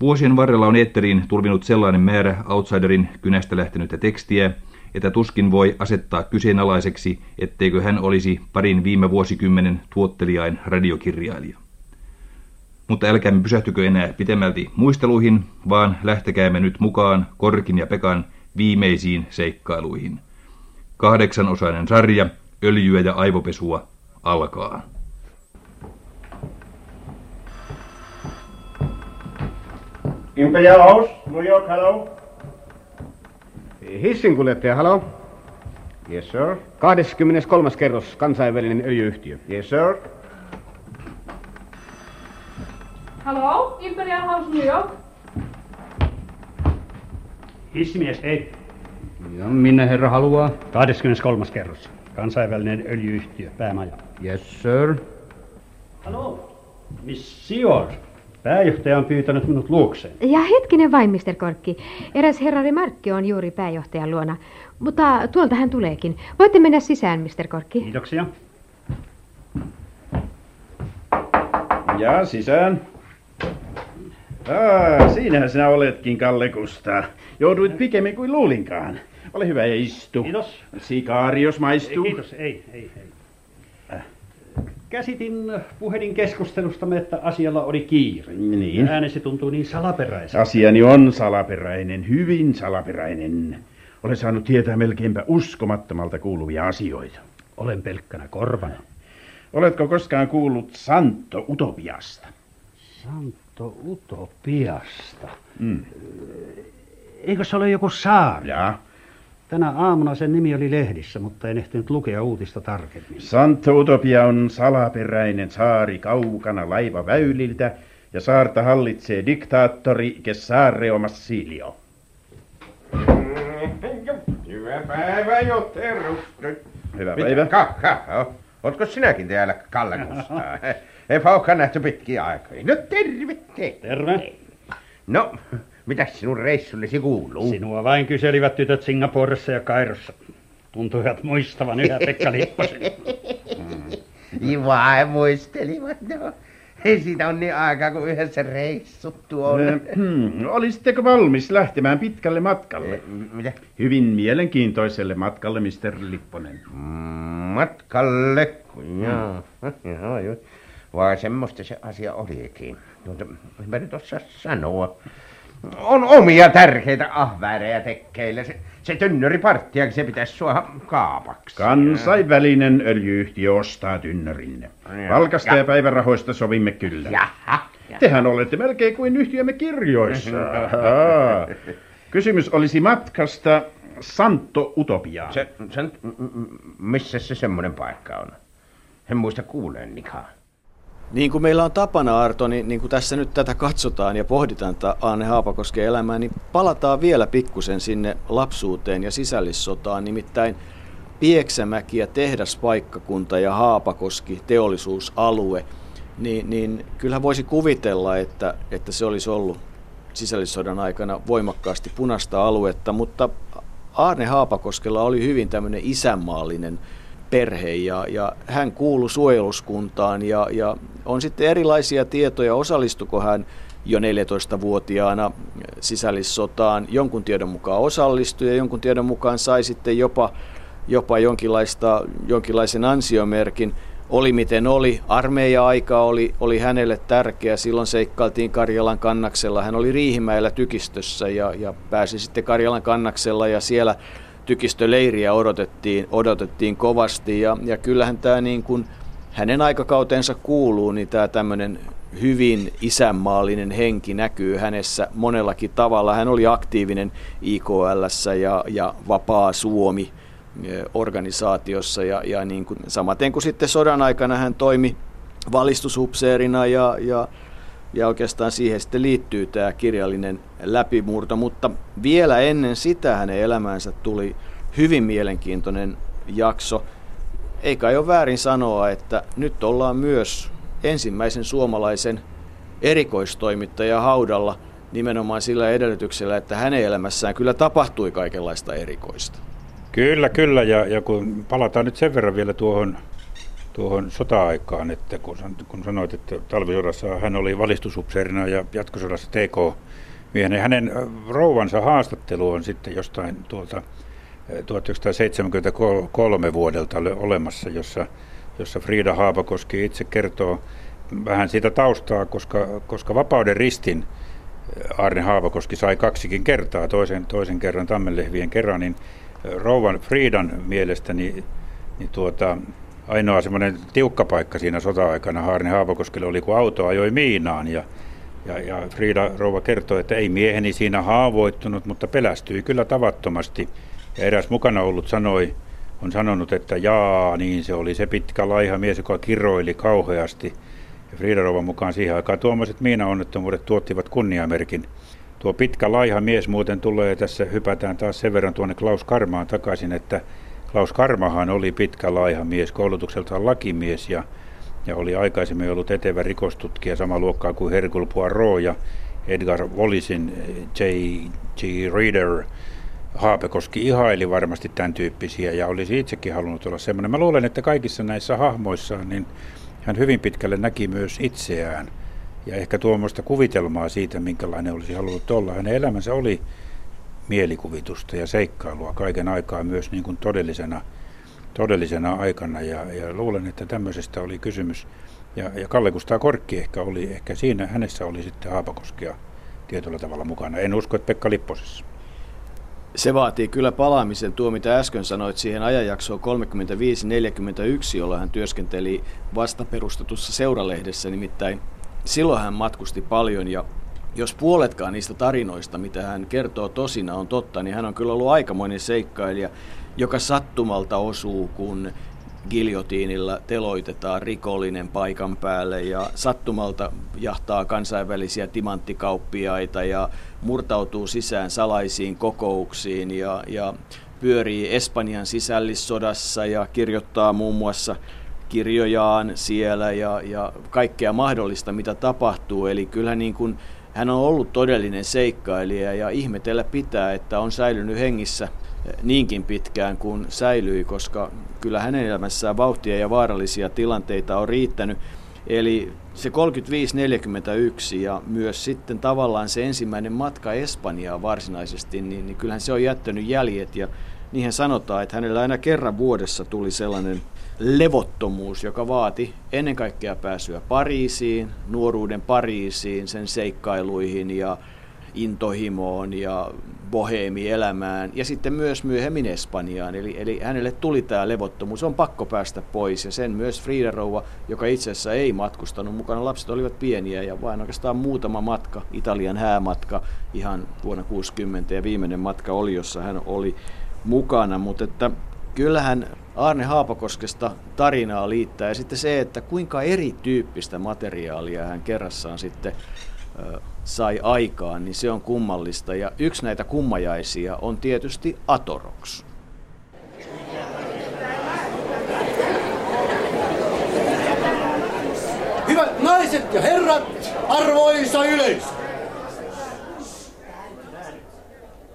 Vuosien varrella on eetteriin tulvinut sellainen määrä outsiderin kynästä lähtenyttä tekstiä, että tuskin voi asettaa kyseenalaiseksi, etteikö hän olisi parin viime vuosikymmenen tuottelijain radiokirjailija. Mutta älkäämme pysähtykö enää pitemmälti muisteluihin, vaan lähtekäämme nyt mukaan Korkin ja Pekan viimeisiin seikkailuihin. 8-osainen sarja Öljyä ja aivopesua alkaa. Imperial House, New York, hello. Hissinkuljettaja, hello. Yes, sir. 23. kerros, kansainvälinen öljyyhtiö. Yes, sir. Hello, Imperial House, New York. Hissimies, hei. Ja minne herra haluaa? 23. kerros, kansainvälinen öljyyhtiö, päämaja. Yes, sir. Hello, Miss Seward. Pääjohtaja on pyytänyt minut luokseen. Ja hetkinen vain, Mr. Korkki. Eräs herrari Markki on juuri pääjohtajan luona. Mutta tuolta hän tuleekin. Voitte mennä sisään, Mr. Korkki. Kiitoksia. Ja sisään. Siinähän sinä oletkin, Kalle Kustaa. Jouduit pikemmin kuin luulinkaan. Ole hyvä ja istu. Kiitos. Sikaari, jos maistuu. Kiitos, ei. Käsitin puhelin keskustelustamme, että asialla oli kiire. Niin. Äänesi tuntuu niin salaperäiseltä. Asiani on salaperäinen, hyvin salaperäinen. Olen saanut tietää melkeinpä uskomattomalta kuuluvia asioita. Olen pelkkänä korvana. Oletko koskaan kuullut Santo Utopiasta? Santo Utopiasta? Eikö se ole joku saari? Jaa. Tänä aamuna sen nimi oli lehdissä, mutta en ehtinyt lukea uutista tarkemmin. Santo Utopia on salaperäinen saari kaukana laivaväyliltä, ja saarta hallitsee diktaattori Cesareo Massilio. Hyvää päivää jo, tervetuloa. Hyvää päivää. Ootko sinäkin täällä, Kalle Kustaa? Eipä olekaan nähty pitkiä aikoja. No terve. Terve. No, mitäs sinun reissullesi kuuluu? Sinua vain kyselivät tytöt Singaporessa ja Kairossa. Tuntuivat muistavan yhä Pekka Lipposen. Ivaa muistelivat, no. Ei siitä on niin aikaa kuin yhdessä reissut tuolle. Olisitteko valmis lähtemään pitkälle matkalle? Mitä? Hyvin mielenkiintoiselle matkalle, Mr. Lipponen. Matkalle? Joo. Vai semmoista se asia olikin. Mä nyt osaa sanoa. On omia tärkeitä ahväärejä tekkeillä. Se tynnöriparttiakin se pitäisi sua kaapaksi. Kansainvälinen öljyyhtiö ostaa tynnyrinne. Palkasta ja päivärahoista sovimme kyllä. Jaha. Tehän olette melkein kuin yhtiömme kirjoissa. Kysymys olisi matkasta Santo Utopiaan. Missä se semmoinen paikka on? En muista kuuleen nikaa. Niin kuin meillä on tapana, Arto, niin kuin tässä nyt tätä katsotaan ja pohditaan Aarne Haapakosken elämää, niin palataan vielä pikkusen sinne lapsuuteen ja sisällissotaan. Nimittäin Pieksämäki ja tehdaspaikkakunta ja Haapakoski, teollisuusalue, niin kyllähän voisi kuvitella, että se olisi ollut sisällissodan aikana voimakkaasti punaista aluetta, mutta Aarne Haapakoskella oli hyvin tämmöinen isänmaallinen perhe ja hän kuului suojeluskuntaan ja on sitten erilaisia tietoja, osallistuko hän jo 14-vuotiaana sisällissotaan, jonkun tiedon mukaan osallistui ja jonkun tiedon mukaan sai sitten jopa jonkinlaisen ansiomerkin. Oli miten oli, armeija-aika oli hänelle tärkeä, silloin seikkailtiin Karjalan kannaksella, hän oli Riihimäellä tykistössä ja pääsi sitten Karjalan kannaksella ja siellä tykistöleiriä odotettiin kovasti ja kyllähän tämä niin kuin hänen aikakautensa kuuluu, niin tämä tämmöinen hyvin isänmaallinen henki näkyy hänessä monellakin tavalla. Hän oli aktiivinen IKL:ssä ja Vapaa Suomi organisaatiossa ja niin kuin, samaten kuin sitten sodan aikana hän toimi valistushupseerina ja oikeastaan siihen sitten liittyy tämä kirjallinen läpimurto, mutta vielä ennen sitä hänen elämäänsä tuli hyvin mielenkiintoinen jakso. Ei kai ole väärin sanoa, että nyt ollaan myös ensimmäisen suomalaisen erikoistoimittajan haudalla nimenomaan sillä edellytyksellä, että hänen elämässään kyllä tapahtui kaikenlaista erikoista. Kyllä, ja kun palataan nyt sen verran vielä tuohon sota-aikaan, että kun sanoit, että talvisodassa hän oli valistushupseerina ja jatkosodassa TK-miehenä. Hänen rouvansa haastattelu on sitten jostain tuolta 1973 vuodelta olemassa, jossa Friida Haapakoski itse kertoo vähän siitä taustaa, koska Vapauden ristin Aarne Haapakoski sai kaksikin kertaa, toisen kerran Tammenlehvien kerran, niin rouvan Friidan mielestä niin ainoa semmoinen tiukka paikka siinä sota-aikana Aarne Haapakoskelle oli, kun auto ajoi miinaan. Ja Friida rouva kertoi, että ei mieheni siinä haavoittunut, mutta pelästyi kyllä tavattomasti. Ja eräs mukana ollut on sanonut, että jaa, niin se oli se pitkä laiha mies, joka kiroili kauheasti. Ja Friida rouvan mukaan siihen aikaan tuommoiset miinaonnettomuudet tuottivat kunniamerkin. Tuo pitkä laiha mies muuten tulee, tässä hypätään taas sen verran tuonne Klaus Karmaan takaisin, että Klaus Karmahan oli pitkä laiha mies, koulutukseltaan lakimies ja oli aikaisemmin ollut etevä rikostutkija samaa luokkaa kuin Hercule Poirot ja Edgar Wallisin J. Reader. Haapakoski ihaili varmasti tämän tyyppisiä ja olisi itsekin halunnut olla semmoinen. Mä luulen, että kaikissa näissä hahmoissaan niin hän hyvin pitkälle näki myös itseään ja ehkä tuommoista kuvitelmaa siitä, minkälainen olisi halunnut olla. Hänen elämänsä oli mielikuvitusta ja seikkailua kaiken aikaa myös niin kuin todellisena aikana, ja luulen, että tämmöisestä oli kysymys. Ja Kalle Kustaa Korkki ehkä siinä hänessä oli sitten Haapakoskia tietyllä tavalla mukana. En usko, että Pekka Lipposessa. Se vaatii kyllä palaamisen tuo, mitä äsken sanoit, siihen ajanjaksoon 35-41, jolla hän työskenteli vastaperustetussa Seuralehdessä. Nimittäin silloin hän matkusti paljon, ja jos puoletkaan niistä tarinoista, mitä hän kertoo tosina, on totta, niin hän on kyllä ollut aikamoinen seikkailija, joka sattumalta osuu, kun giljotiinilla teloitetaan rikollinen paikan päälle, ja sattumalta jahtaa kansainvälisiä timanttikauppiaita ja murtautuu sisään salaisiin kokouksiin ja pyörii Espanjan sisällissodassa ja kirjoittaa muun muassa kirjojaan siellä ja kaikkea mahdollista, mitä tapahtuu. Eli kyllä niin kuin hän on ollut todellinen seikkailija, ja ihmetellä pitää, että on säilynyt hengissä niinkin pitkään kuin säilyi, koska kyllä hänen elämässään vauhtia ja vaarallisia tilanteita on riittänyt. Eli se 35-41 ja myös sitten tavallaan se ensimmäinen matka Espanjaan varsinaisesti, niin kyllähän se on jättänyt jäljet, ja niinhän sanotaan, että hänellä aina kerran vuodessa tuli sellainen levottomuus, joka vaati ennen kaikkea pääsyä Pariisiin, nuoruuden Pariisiin, sen seikkailuihin ja intohimoon ja boheemielämään, ja sitten myös myöhemmin Espanjaan. Eli hänelle tuli tämä levottomuus, on pakko päästä pois, ja sen myös Friida rouva, joka itse asiassa ei matkustanut mukana, lapset olivat pieniä, ja vain oikeastaan muutama matka, Italian häämatka ihan vuonna 60, ja viimeinen matka oli, jossa hän oli mukana, mutta että kyllähän Aarne Haapakoskesta tarinaa liittää, ja sitten se, että kuinka erityyppistä materiaalia hän kerrassaan sitten sai aikaan, niin se on kummallista. Ja yksi näitä kummajaisia on tietysti Atoroks. Hyvät naiset ja herrat, arvoisa yleisö!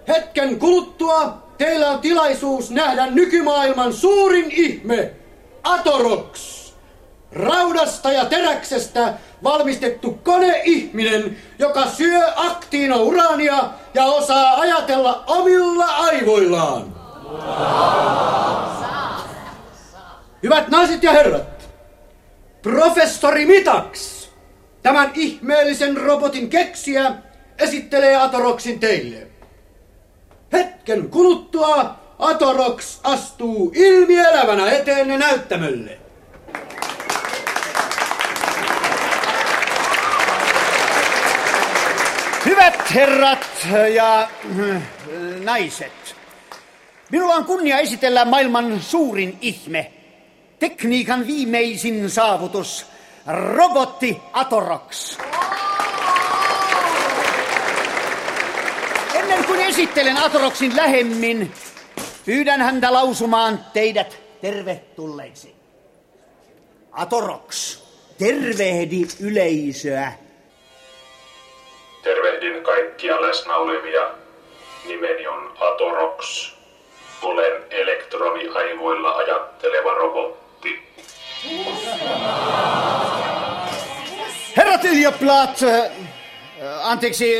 Hetken kuluttua teillä on tilaisuus nähdä nykymaailman suurin ihme, Atoroks. Raudasta ja teräksestä valmistettu koneihminen, joka syö aktiinouraania ja osaa ajatella omilla aivoillaan. Hyvät naiset ja herrat, professori Mitaks, tämän ihmeellisen robotin keksijä, esittelee Atoroksin teille. Hetken kuluttua Atoroks astuu ilmielävänä eteenne näyttämölle. Hyvät herrat ja naiset, minulla on kunnia esitellä maailman suurin ihme, tekniikan viimeisin saavutus, robotti Atoroks. Ennen kuin esittelen Atoroksin lähemmin, pyydän häntä lausumaan teidät tervetulleiksi. Atoroks, tervehdi yleisöä. Tervehdin kaikkia läsnä olevia. Nimeni on Atoroks. Olen elektroniaivoilla ajatteleva robotti. Herrat ylioppilaat, anteeksi,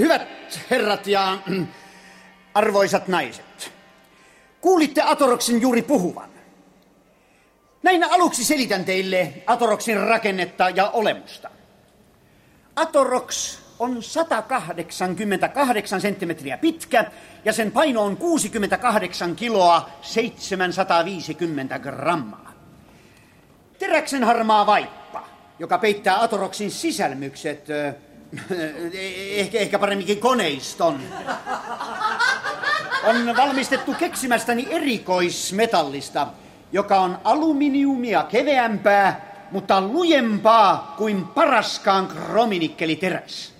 hyvät herrat ja arvoisat naiset. Kuulitte Atoroksin juuri puhuvan. Näin aluksi selitän teille Atoroksin rakennetta ja olemusta. Atoroks on 188 senttimetriä pitkä ja sen paino on 68 kiloa 750 grammaa. Teräksen harmaa vaippa, joka peittää Atoroksin sisälmykset, ehkä paremminkin koneiston, on valmistettu keksimästäni erikoismetallista, joka on alumiiniumia keveämpää, mutta lujempaa kuin paraskaan krominikkeliteräs.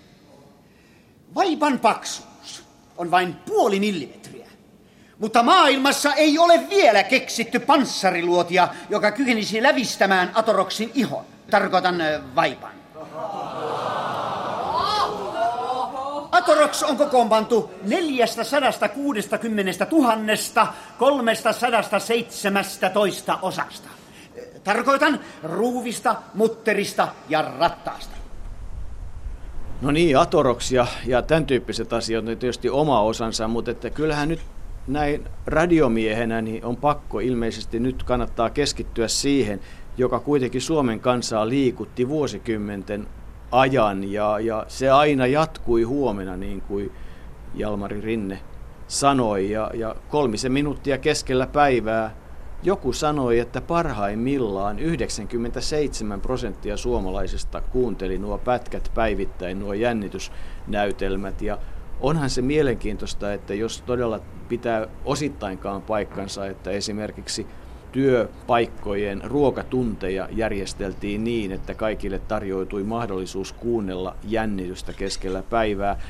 Vaipan paksuus on vain 0,5 millimetriä, mutta maailmassa ei ole vielä keksitty panssariluotia, joka kykenisi lävistämään Atoroksin ihon. Tarkoitan vaipan. Atoroks on kokoonpantu 460 000 317 osasta. Tarkoitan ruuvista, mutterista ja rattaasta. No niin, atoroksia ja tämän tyyppiset asiat on tietysti oma osansa, mutta että kyllähän nyt näin radiomiehenä niin on pakko ilmeisesti nyt kannattaa keskittyä siihen, joka kuitenkin Suomen kansaa liikutti vuosikymmenten ajan ja se aina jatkui huomenna niin kuin Jalmari Rinne sanoi ja 3 minuuttia keskellä päivää joku sanoi, että parhaimmillaan 97% suomalaisista kuunteli nuo pätkät päivittäin, nuo jännitysnäytelmät. Ja onhan se mielenkiintoista, että jos todella pitää osittainkaan paikkansa, että esimerkiksi työpaikkojen ruokatunteja järjesteltiin niin, että kaikille tarjoutui mahdollisuus kuunnella jännitystä keskellä päivää.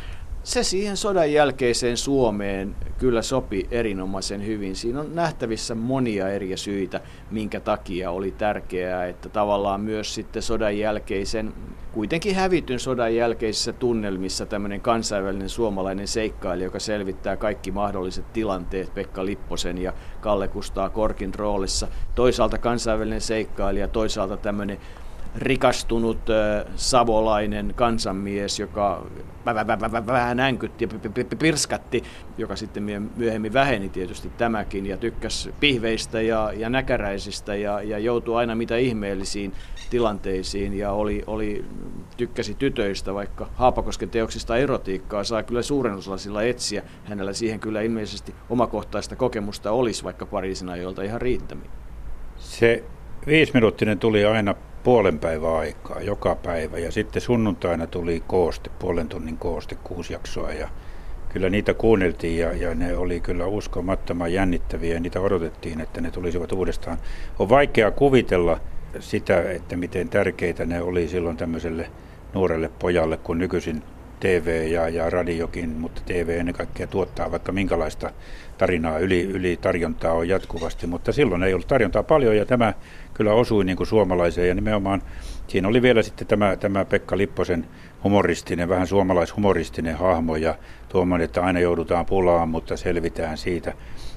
Se siihen sodan jälkeiseen Suomeen kyllä sopi erinomaisen hyvin. Siinä on nähtävissä monia eri syitä, minkä takia oli tärkeää, että tavallaan myös sitten sodan jälkeisen, kuitenkin hävityn sodan jälkeisissä tunnelmissa tämmöinen kansainvälinen suomalainen seikkailija, joka selvittää kaikki mahdolliset tilanteet Pekka Lipposen ja Kalle Kustaa Korkin roolissa. Toisaalta kansainvälinen seikkailija, toisaalta tämmöinen rikastunut savolainen kansanmies, joka vähän änkytti ja pirskatti, joka sitten myöhemmin väheni tietysti tämäkin ja tykkäsi pihveistä ja näkäräisistä ja joutui aina mitä ihmeellisiin tilanteisiin ja tykkäsi tytöistä, vaikka Haapakosken teoksista erotiikkaa saa kyllä suurennuslasilla etsiä. Hänellä siihen kyllä ilmeisesti omakohtaista kokemusta olisi, vaikka Pariisin ajoilta ihan riittämiin. Se 5-minuuttinen tuli aina puolen päivän aikaa joka päivä ja sitten sunnuntaina tuli kooste, puolen tunnin kooste, 6 jaksoa ja kyllä niitä kuunneltiin ja ne oli kyllä uskomattoman jännittäviä ja niitä odotettiin, että ne tulisivat uudestaan. On vaikea kuvitella sitä, että miten tärkeitä ne oli silloin tämmöiselle nuorelle pojalle, kun nykyisin TV ja radiokin, mutta TV ennen kaikkea tuottaa vaikka minkälaista tarinaa, ylitarjontaa on jatkuvasti, mutta silloin ei ollut tarjontaa paljon ja tämä kyllä osui niin kuin suomalaiseen ja nimenomaan siinä oli vielä sitten tämä Pekka Lipposen humoristinen, vähän suomalaishumoristinen hahmo ja tuomaan, että aina joudutaan pulaan, mutta selvitään siitä.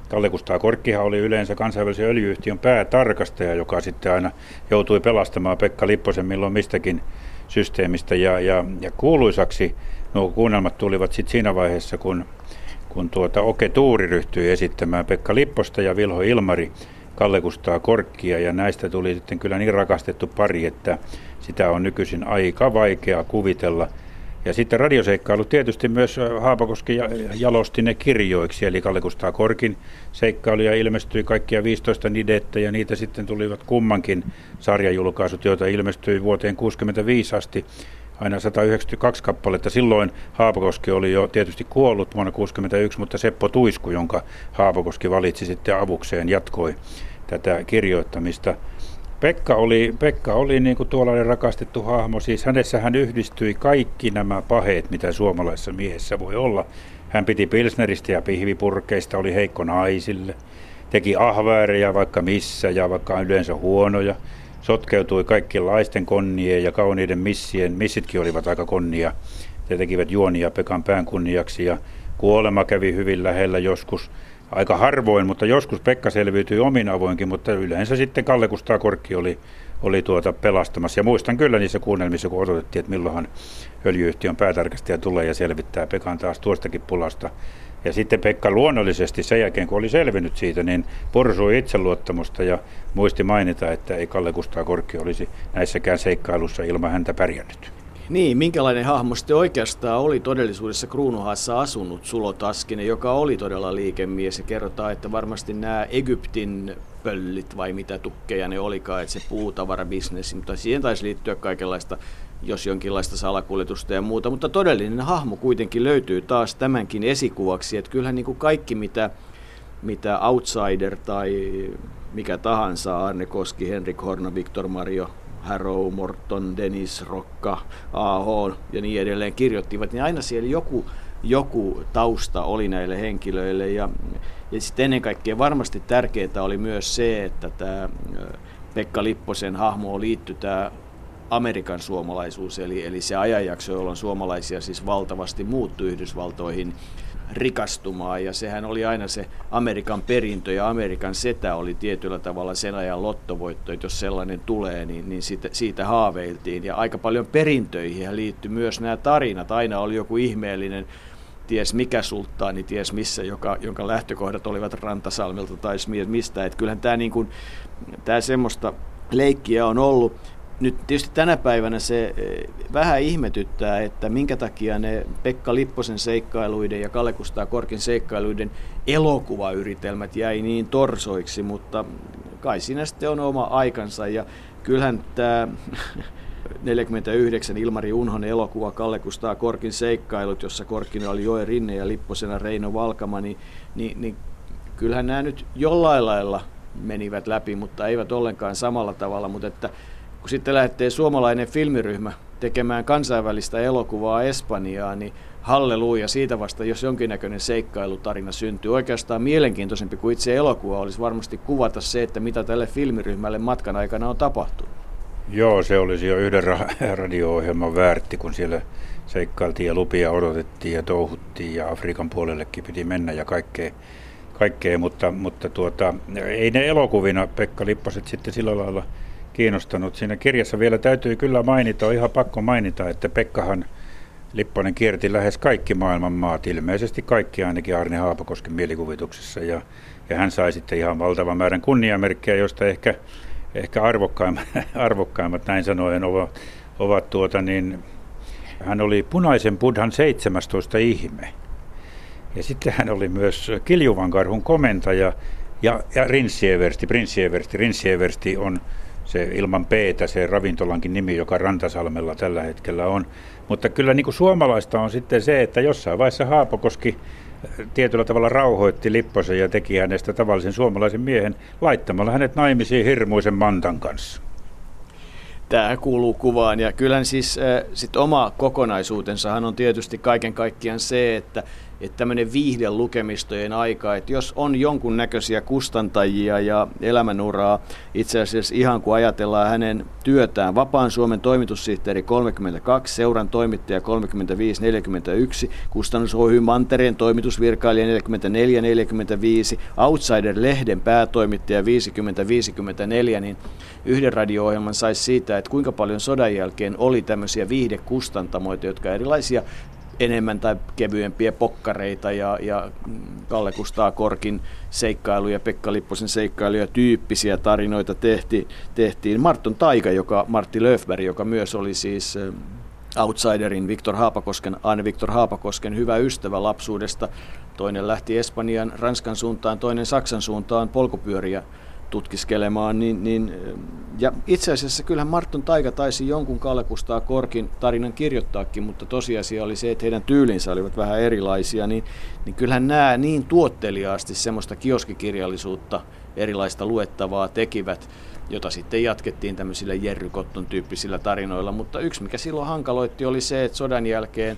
Kalle Kustaa Korkkihan oli yleensä kansainvälisen öljy-yhtiön päätarkastaja, joka sitten aina joutui pelastamaan Pekka Lipposen milloin mistäkin systeemistä ja kuuluisaksi nuo kuunnelmat tulivat sitten siinä vaiheessa, kun Oke Tuuri ryhtyi esittämään Pekka Lipposta ja Vilho Ilmari Kalle Kustaa Korkkia ja näistä tuli sitten kyllä niin rakastettu pari, että sitä on nykyisin aika vaikea kuvitella. Ja sitten radioseikkailu tietysti myös Haapakoski jalosti ne kirjoiksi, eli Kalle Kustaa Korkin seikkailuja ilmestyi kaikkia 15 nidettä ja niitä sitten tulivat kummankin sarjajulkaisut, joita ilmestyi vuoteen 1965 asti aina 192 kappaletta. Silloin Haapakoski oli jo tietysti kuollut vuonna 1961, mutta Seppo Tuisku, jonka Haapakoski valitsi sitten avukseen, jatkoi tätä kirjoittamista. Pekka oli niin kuin tuollainen rakastettu hahmo, siis hänessähän yhdistyi kaikki nämä paheet, mitä suomalaisessa miehessä voi olla. Hän piti pilsneristä ja pihvipurkeista, oli heikko naisille, teki ahvääriä vaikka missä ja vaikka yleensä huonoja, sotkeutui kaikkilaisten konnien ja kauniiden missien, missitkin olivat aika konnia, he tekivät juonia Pekan pään kunniaksi ja kuolema kävi hyvin lähellä joskus. Aika harvoin, mutta joskus Pekka selviytyi omin avoinkin, mutta yleensä sitten Kalle Kustaa Korkki oli pelastamassa. Ja muistan kyllä niissä kuunnelmissa, kun odotettiin, että milloinhan öljy-yhtiön päätarkastaja tulee ja selvittää Pekan taas tuostakin pulasta. Ja sitten Pekka luonnollisesti sen jälkeen, kun oli selvinnyt siitä, niin porsui itseluottamusta ja muisti mainita, että ei Kalle Kustaa Korkki olisi näissäkään seikkailussa ilman häntä pärjännyt. Niin, minkälainen hahmo sitten oikeastaan oli todellisuudessa Kruunuhaassa asunut Sulo Taskinen, joka oli todella liikemies ja kerrotaan, että varmasti nämä Egyptin pöllit vai mitä tukkeja ne olikaan, että se puutavarabisnes, mutta siihen taisi liittyä kaikenlaista, jos jonkinlaista salakuljetusta ja muuta, mutta todellinen hahmo kuitenkin löytyy taas tämänkin esikuvaksi, että kyllähän niin kuin kaikki mitä Outsider tai mikä tahansa, Aarne Koski, Henrik Horna, Victor Mario, Harrow, Morton, Dennis, Rokka, A.H. ja niin edelleen kirjoittivat, niin aina siellä joku tausta oli näille henkilöille. Ja sitten ennen kaikkea varmasti tärkeää oli myös se, että tämä Pekka Lipposen hahmoon liittyi tämä Amerikan suomalaisuus, eli se ajanjakso, jolloin suomalaisia siis valtavasti muuttui Yhdysvaltoihin. rikastumaan, ja sehän oli aina se Amerikan perintö, ja Amerikan setä oli tietyllä tavalla sen ajan lottovoitto, että jos sellainen tulee, niin siitä haaveiltiin. Ja aika paljon perintöihin liittyi myös nämä tarinat. Aina oli joku ihmeellinen, ties mikä sulttaani, ties missä, jonka lähtökohdat olivat Rantasalmelta tai mistä. Että kyllähän tämä, niin kuin, tämä semmoista leikkiä on ollut. Nyt tietysti tänä päivänä se vähän ihmetyttää, että minkä takia ne Pekka Lipposen seikkailuiden ja Kalle Kustaa Korkin seikkailuiden elokuvayritelmät jäi niin torsoiksi, mutta kai siinä sitten on oma aikansa. Ja kyllähän tämä 49 Ilmari Unhonen elokuva Kalle Kustaa Korkin seikkailut, jossa Korkkina oli Joe Rinne ja Lipposena Reino Valkama, niin kyllähän nämä nyt jollain lailla menivät läpi, mutta eivät ollenkaan samalla tavalla, mutta että kun sitten lähtee suomalainen filmiryhmä tekemään kansainvälistä elokuvaa Espanjaan, niin halleluja, siitä vasta jos jonkinnäköinen seikkailutarina syntyy. Oikeastaan mielenkiintoisempi kuin itse elokuva olisi varmasti kuvata se, että mitä tälle filmiryhmälle matkan aikana on tapahtunut. Joo, se olisi jo yhden radio-ohjelman väärti, kun siellä seikkailtiin ja lupia odotettiin ja touhuttiin ja Afrikan puolellekin piti mennä ja kaikkea mutta ei ne elokuvina Pekka Lipposet sitten sillä lailla kiinnostanut. Siinä kirjassa vielä täytyy kyllä mainita, on ihan pakko mainita, että Pekkahan Lipponen kierti lähes kaikki maailman maat, ilmeisesti kaikki ainakin Aarne Haapakosken mielikuvituksessa, ja hän sai sitten ihan valtavan määrän kunniamerkkejä, joista ehkä arvokkaimmat näin sanoen ovat hän oli punaisen buddhan 17 ihme, ja sitten hän oli myös kiljuvan karhun komentaja, ja Prinssi Eversti on se ilman P:tä, se ravintolankin nimi, joka Rantasalmella tällä hetkellä on. Mutta kyllä niin kuin suomalaista on sitten se, että jossain vaiheessa Haapakoski tietyllä tavalla rauhoitti Lipposen ja teki hänestä tavallisen suomalaisen miehen laittamalla hänet naimisiin hirmuisen mantan kanssa. Tämä kuuluu kuvaan, ja kyllähän siis sit oma kokonaisuutensahan on tietysti kaiken kaikkiaan se, että tämmöinen viihdelukemistojen aika, että jos on jonkunnäköisiä kustantajia ja elämänuraa, itse asiassa ihan kun ajatellaan hänen työtään, Vapaan Suomen toimitussihteeri 32, Seuran toimittaja 35-41, Kustannus Oy Mantereen toimitusvirkailija 44-45, Outsider-lehden päätoimittaja 50-54, niin yhden radio-ohjelman saisi siitä, että kuinka paljon sodan jälkeen oli tämmöisiä viihdekustantamoita, jotka erilaisia enemmän tai kevyempiä pokkareita ja Kalle Kustaa Korkin seikkailuja, Pekka Lipposen seikkailuja, tyyppisiä tarinoita tehtiin. Marton Taika, Martti Löfberg, joka myös oli siis Outsiderin Aarne Viktor Haapakosken hyvä ystävä lapsuudesta. Toinen lähti Espanjan, Ranskan suuntaan, toinen Saksan suuntaan polkupyöriä tutkiskelemaan, ja itse asiassa kyllähän Marton Taika taisi jonkun Kalle Kustaa Korkin tarinan kirjoittaakin, mutta tosiasia oli se, että heidän tyylinsä olivat vähän erilaisia, niin kyllähän nämä niin tuotteliaasti semmoista kioskikirjallisuutta, erilaista luettavaa tekivät, jota sitten jatkettiin tämmöisillä Jerry Cotton tyyppisillä tarinoilla, mutta yksi mikä silloin hankaloitti oli se, että sodan jälkeen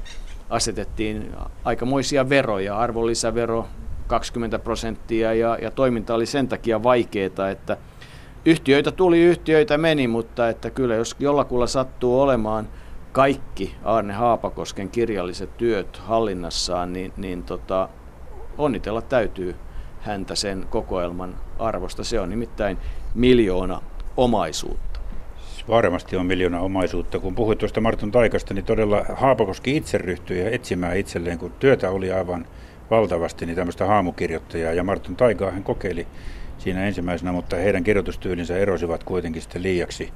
asetettiin aikamoisia veroja, arvonlisävero 20% ja toiminta oli sen takia vaikeaa, että yhtiöitä tuli, yhtiöitä meni, mutta että kyllä jos jollakulla sattuu olemaan kaikki Aarne Haapakosken kirjalliset työt hallinnassaan, niin onnitella täytyy häntä sen kokoelman arvosta. Se on nimittäin 1 miljoona omaisuutta. Varmasti on 1 miljoona omaisuutta. Kun puhuit tuosta Marton Taikasta, niin todella Haapakoski itse ryhtyi etsimään itselleen, kun työtä oli aivan valtavasti, niin tämmöistä haamukirjoittajaa, ja Marton Taikaa hän kokeili siinä ensimmäisenä, mutta heidän kirjoitustyylinsä erosivat kuitenkin sitten liiaksi,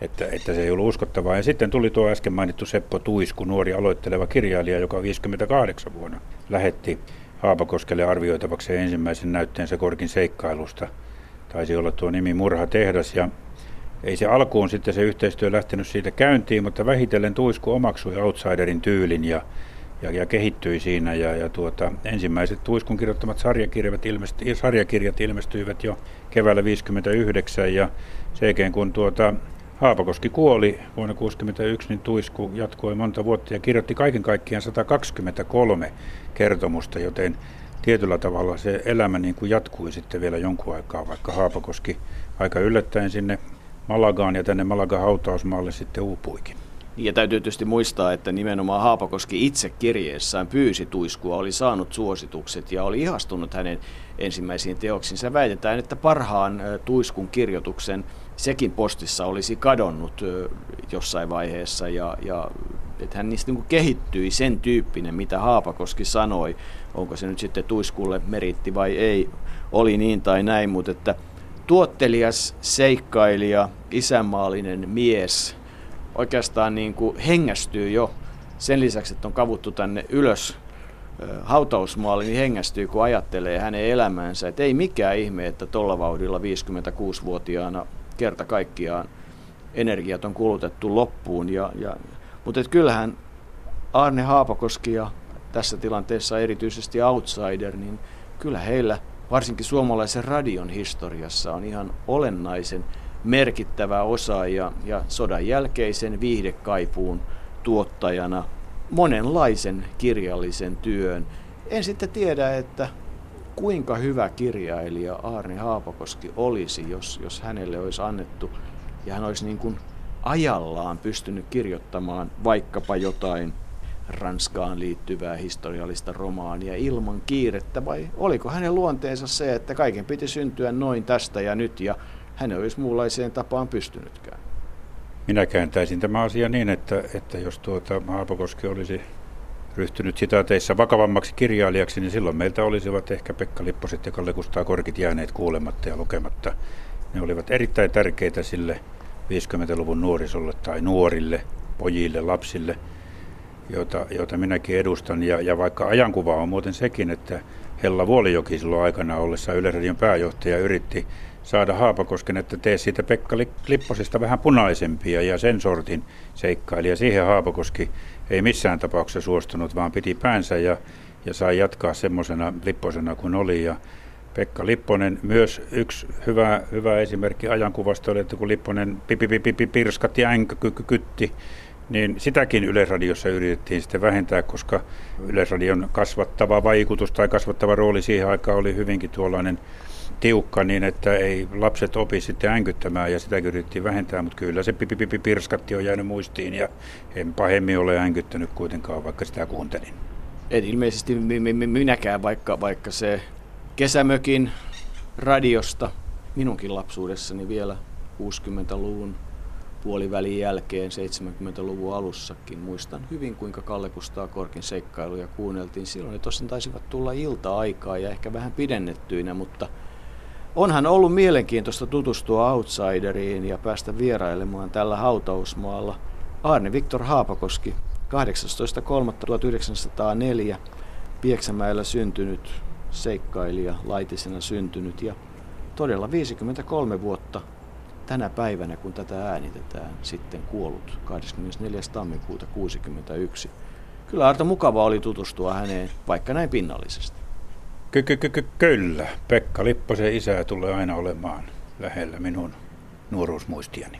että se ei ollut uskottavaa. Ja sitten tuli tuo äsken mainittu Seppo Tuisku, nuori aloitteleva kirjailija, joka 58 vuonna lähetti Haapakoskelle arvioitavaksi ensimmäisen näytteensä Korkin seikkailusta. Taisi olla tuo nimi Murhatehdas, ja ei se alkuun sitten se yhteistyö lähtenyt siitä käyntiin, mutta vähitellen Tuisku omaksui Outsiderin tyylin ja kehittyi siinä, ja ensimmäiset Tuiskun kirjoittamat sarjakirjat ilmestyivät jo keväällä 1959, ja sen kun Haapakoski kuoli vuonna 1961, niin Tuisku jatkoi monta vuotta ja kirjoitti kaiken kaikkiaan 123 kertomusta, joten tietyllä tavalla se elämä niin kuin jatkui sitten vielä jonkun aikaa, vaikka Haapakoski aika yllättäen sinne Malagaan ja tänne Malagan hautausmaalle sitten uupuikin. Ja täytyy tietysti muistaa, että nimenomaan Haapakoski itse kirjeessään pyysi Tuiskua, oli saanut suositukset ja oli ihastunut hänen ensimmäisiin teoksiinsa. Väitetään, että parhaan Tuiskun kirjoituksen sekin postissa olisi kadonnut jossain vaiheessa ja että hän niistä niin kehittyi sen tyyppinen, mitä Haapakoski sanoi. Onko se nyt sitten Tuiskulle meritti vai ei, oli niin tai näin, mutta että tuottelias, seikkailija, isänmaallinen mies oikeastaan niin kuin hengästyy jo sen lisäksi, että on kavuttu tänne ylös hautausmaalle, niin hengästyy, kun ajattelee hänen elämäänsä. Et ei mikään ihme, että tuolla vauhdilla 56-vuotiaana kerta kaikkiaan energiat on kulutettu loppuun. Mutta kyllähän Aarne Haapakoski ja tässä tilanteessa erityisesti Outsider, niin kyllä heillä varsinkin suomalaisen radion historiassa on ihan olennaisen merkittävä osa ja sodan jälkeisen viihdekaipuun tuottajana monenlaisen kirjallisen työn. En sitten tiedä, että kuinka hyvä kirjailija Aarne Haapakoski olisi, jos hänelle olisi annettu ja hän olisi niin kuin ajallaan pystynyt kirjoittamaan vaikkapa jotain Ranskaan liittyvää historiallista romaania ilman kiirettä, vai oliko hänen luonteensa se, että kaiken piti syntyä noin tästä ja nyt ja hän ei olisi muunlaiseen tapaan pystynytkään. Minä kääntäisin tämä asia niin, että jos Haapakoski olisi ryhtynyt sitaateissa vakavammaksi kirjailijaksi, niin silloin meiltä olisivat ehkä Pekka Lipposet ja Kalle Kustaa Korkit jääneet kuulematta ja lukematta. Ne olivat erittäin tärkeitä sille 50-luvun nuorisolle tai nuorille, pojille, lapsille, joita minäkin edustan. Ja vaikka ajankuva on muuten sekin, että Hella Vuolijoki silloin aikana ollessa Yleisradion pääjohtaja yritti saada Haapakosken, että tee siitä Pekka Lipposesta vähän punaisempia ja sen sortin seikkailija. Siihen Haapakoski ei missään tapauksessa suostunut, vaan piti päänsä ja sai jatkaa semmoisena Lipposena kuin oli. Ja Pekka Lipponen myös yksi hyvä esimerkki ajankuvasta oli, että kun Lipponen pirskatti ja änkykytti, niin sitäkin Yleisradiossa yritettiin sitten vähentää, koska Yleisradion kasvattava vaikutus tai kasvattava rooli siihen aikaan oli hyvinkin tuollainen tiukka, niin että ei lapset opi sitten änkyttämään ja sitä yritettiin vähentää, mutta kyllä se pirskatti on jäänyt muistiin ja en pahemmin ole änkyttänyt kuitenkaan, vaikka sitä kuuntelin. En ilmeisesti minäkään, vaikka se kesämökin radiosta minunkin lapsuudessani vielä 60-luvun puolivälin jälkeen 70-luvun alussakin. Muistan hyvin, kuinka Kalle Kustaa Korkin seikkailuja kuunneltiin silloin. Ne tosin taisivat tulla ilta-aikaa ja ehkä vähän pidennettyinä, mutta onhan ollut mielenkiintoista tutustua Outsideriin ja päästä vierailemaan tällä hautausmaalla. Aarne Viktor Haapakoski, 18.3.1904, Pieksämäellä syntynyt, seikkailija, Laitisena syntynyt ja todella 53 vuotta tänä päivänä, kun tätä äänitetään, sitten kuollut 24. tammikuuta 1961. Kyllä Arto, mukava oli tutustua häneen, vaikka näin pinnallisesti. Kyllä. Pekka Lipposen isä tulee aina olemaan lähellä minun nuoruusmuistiani.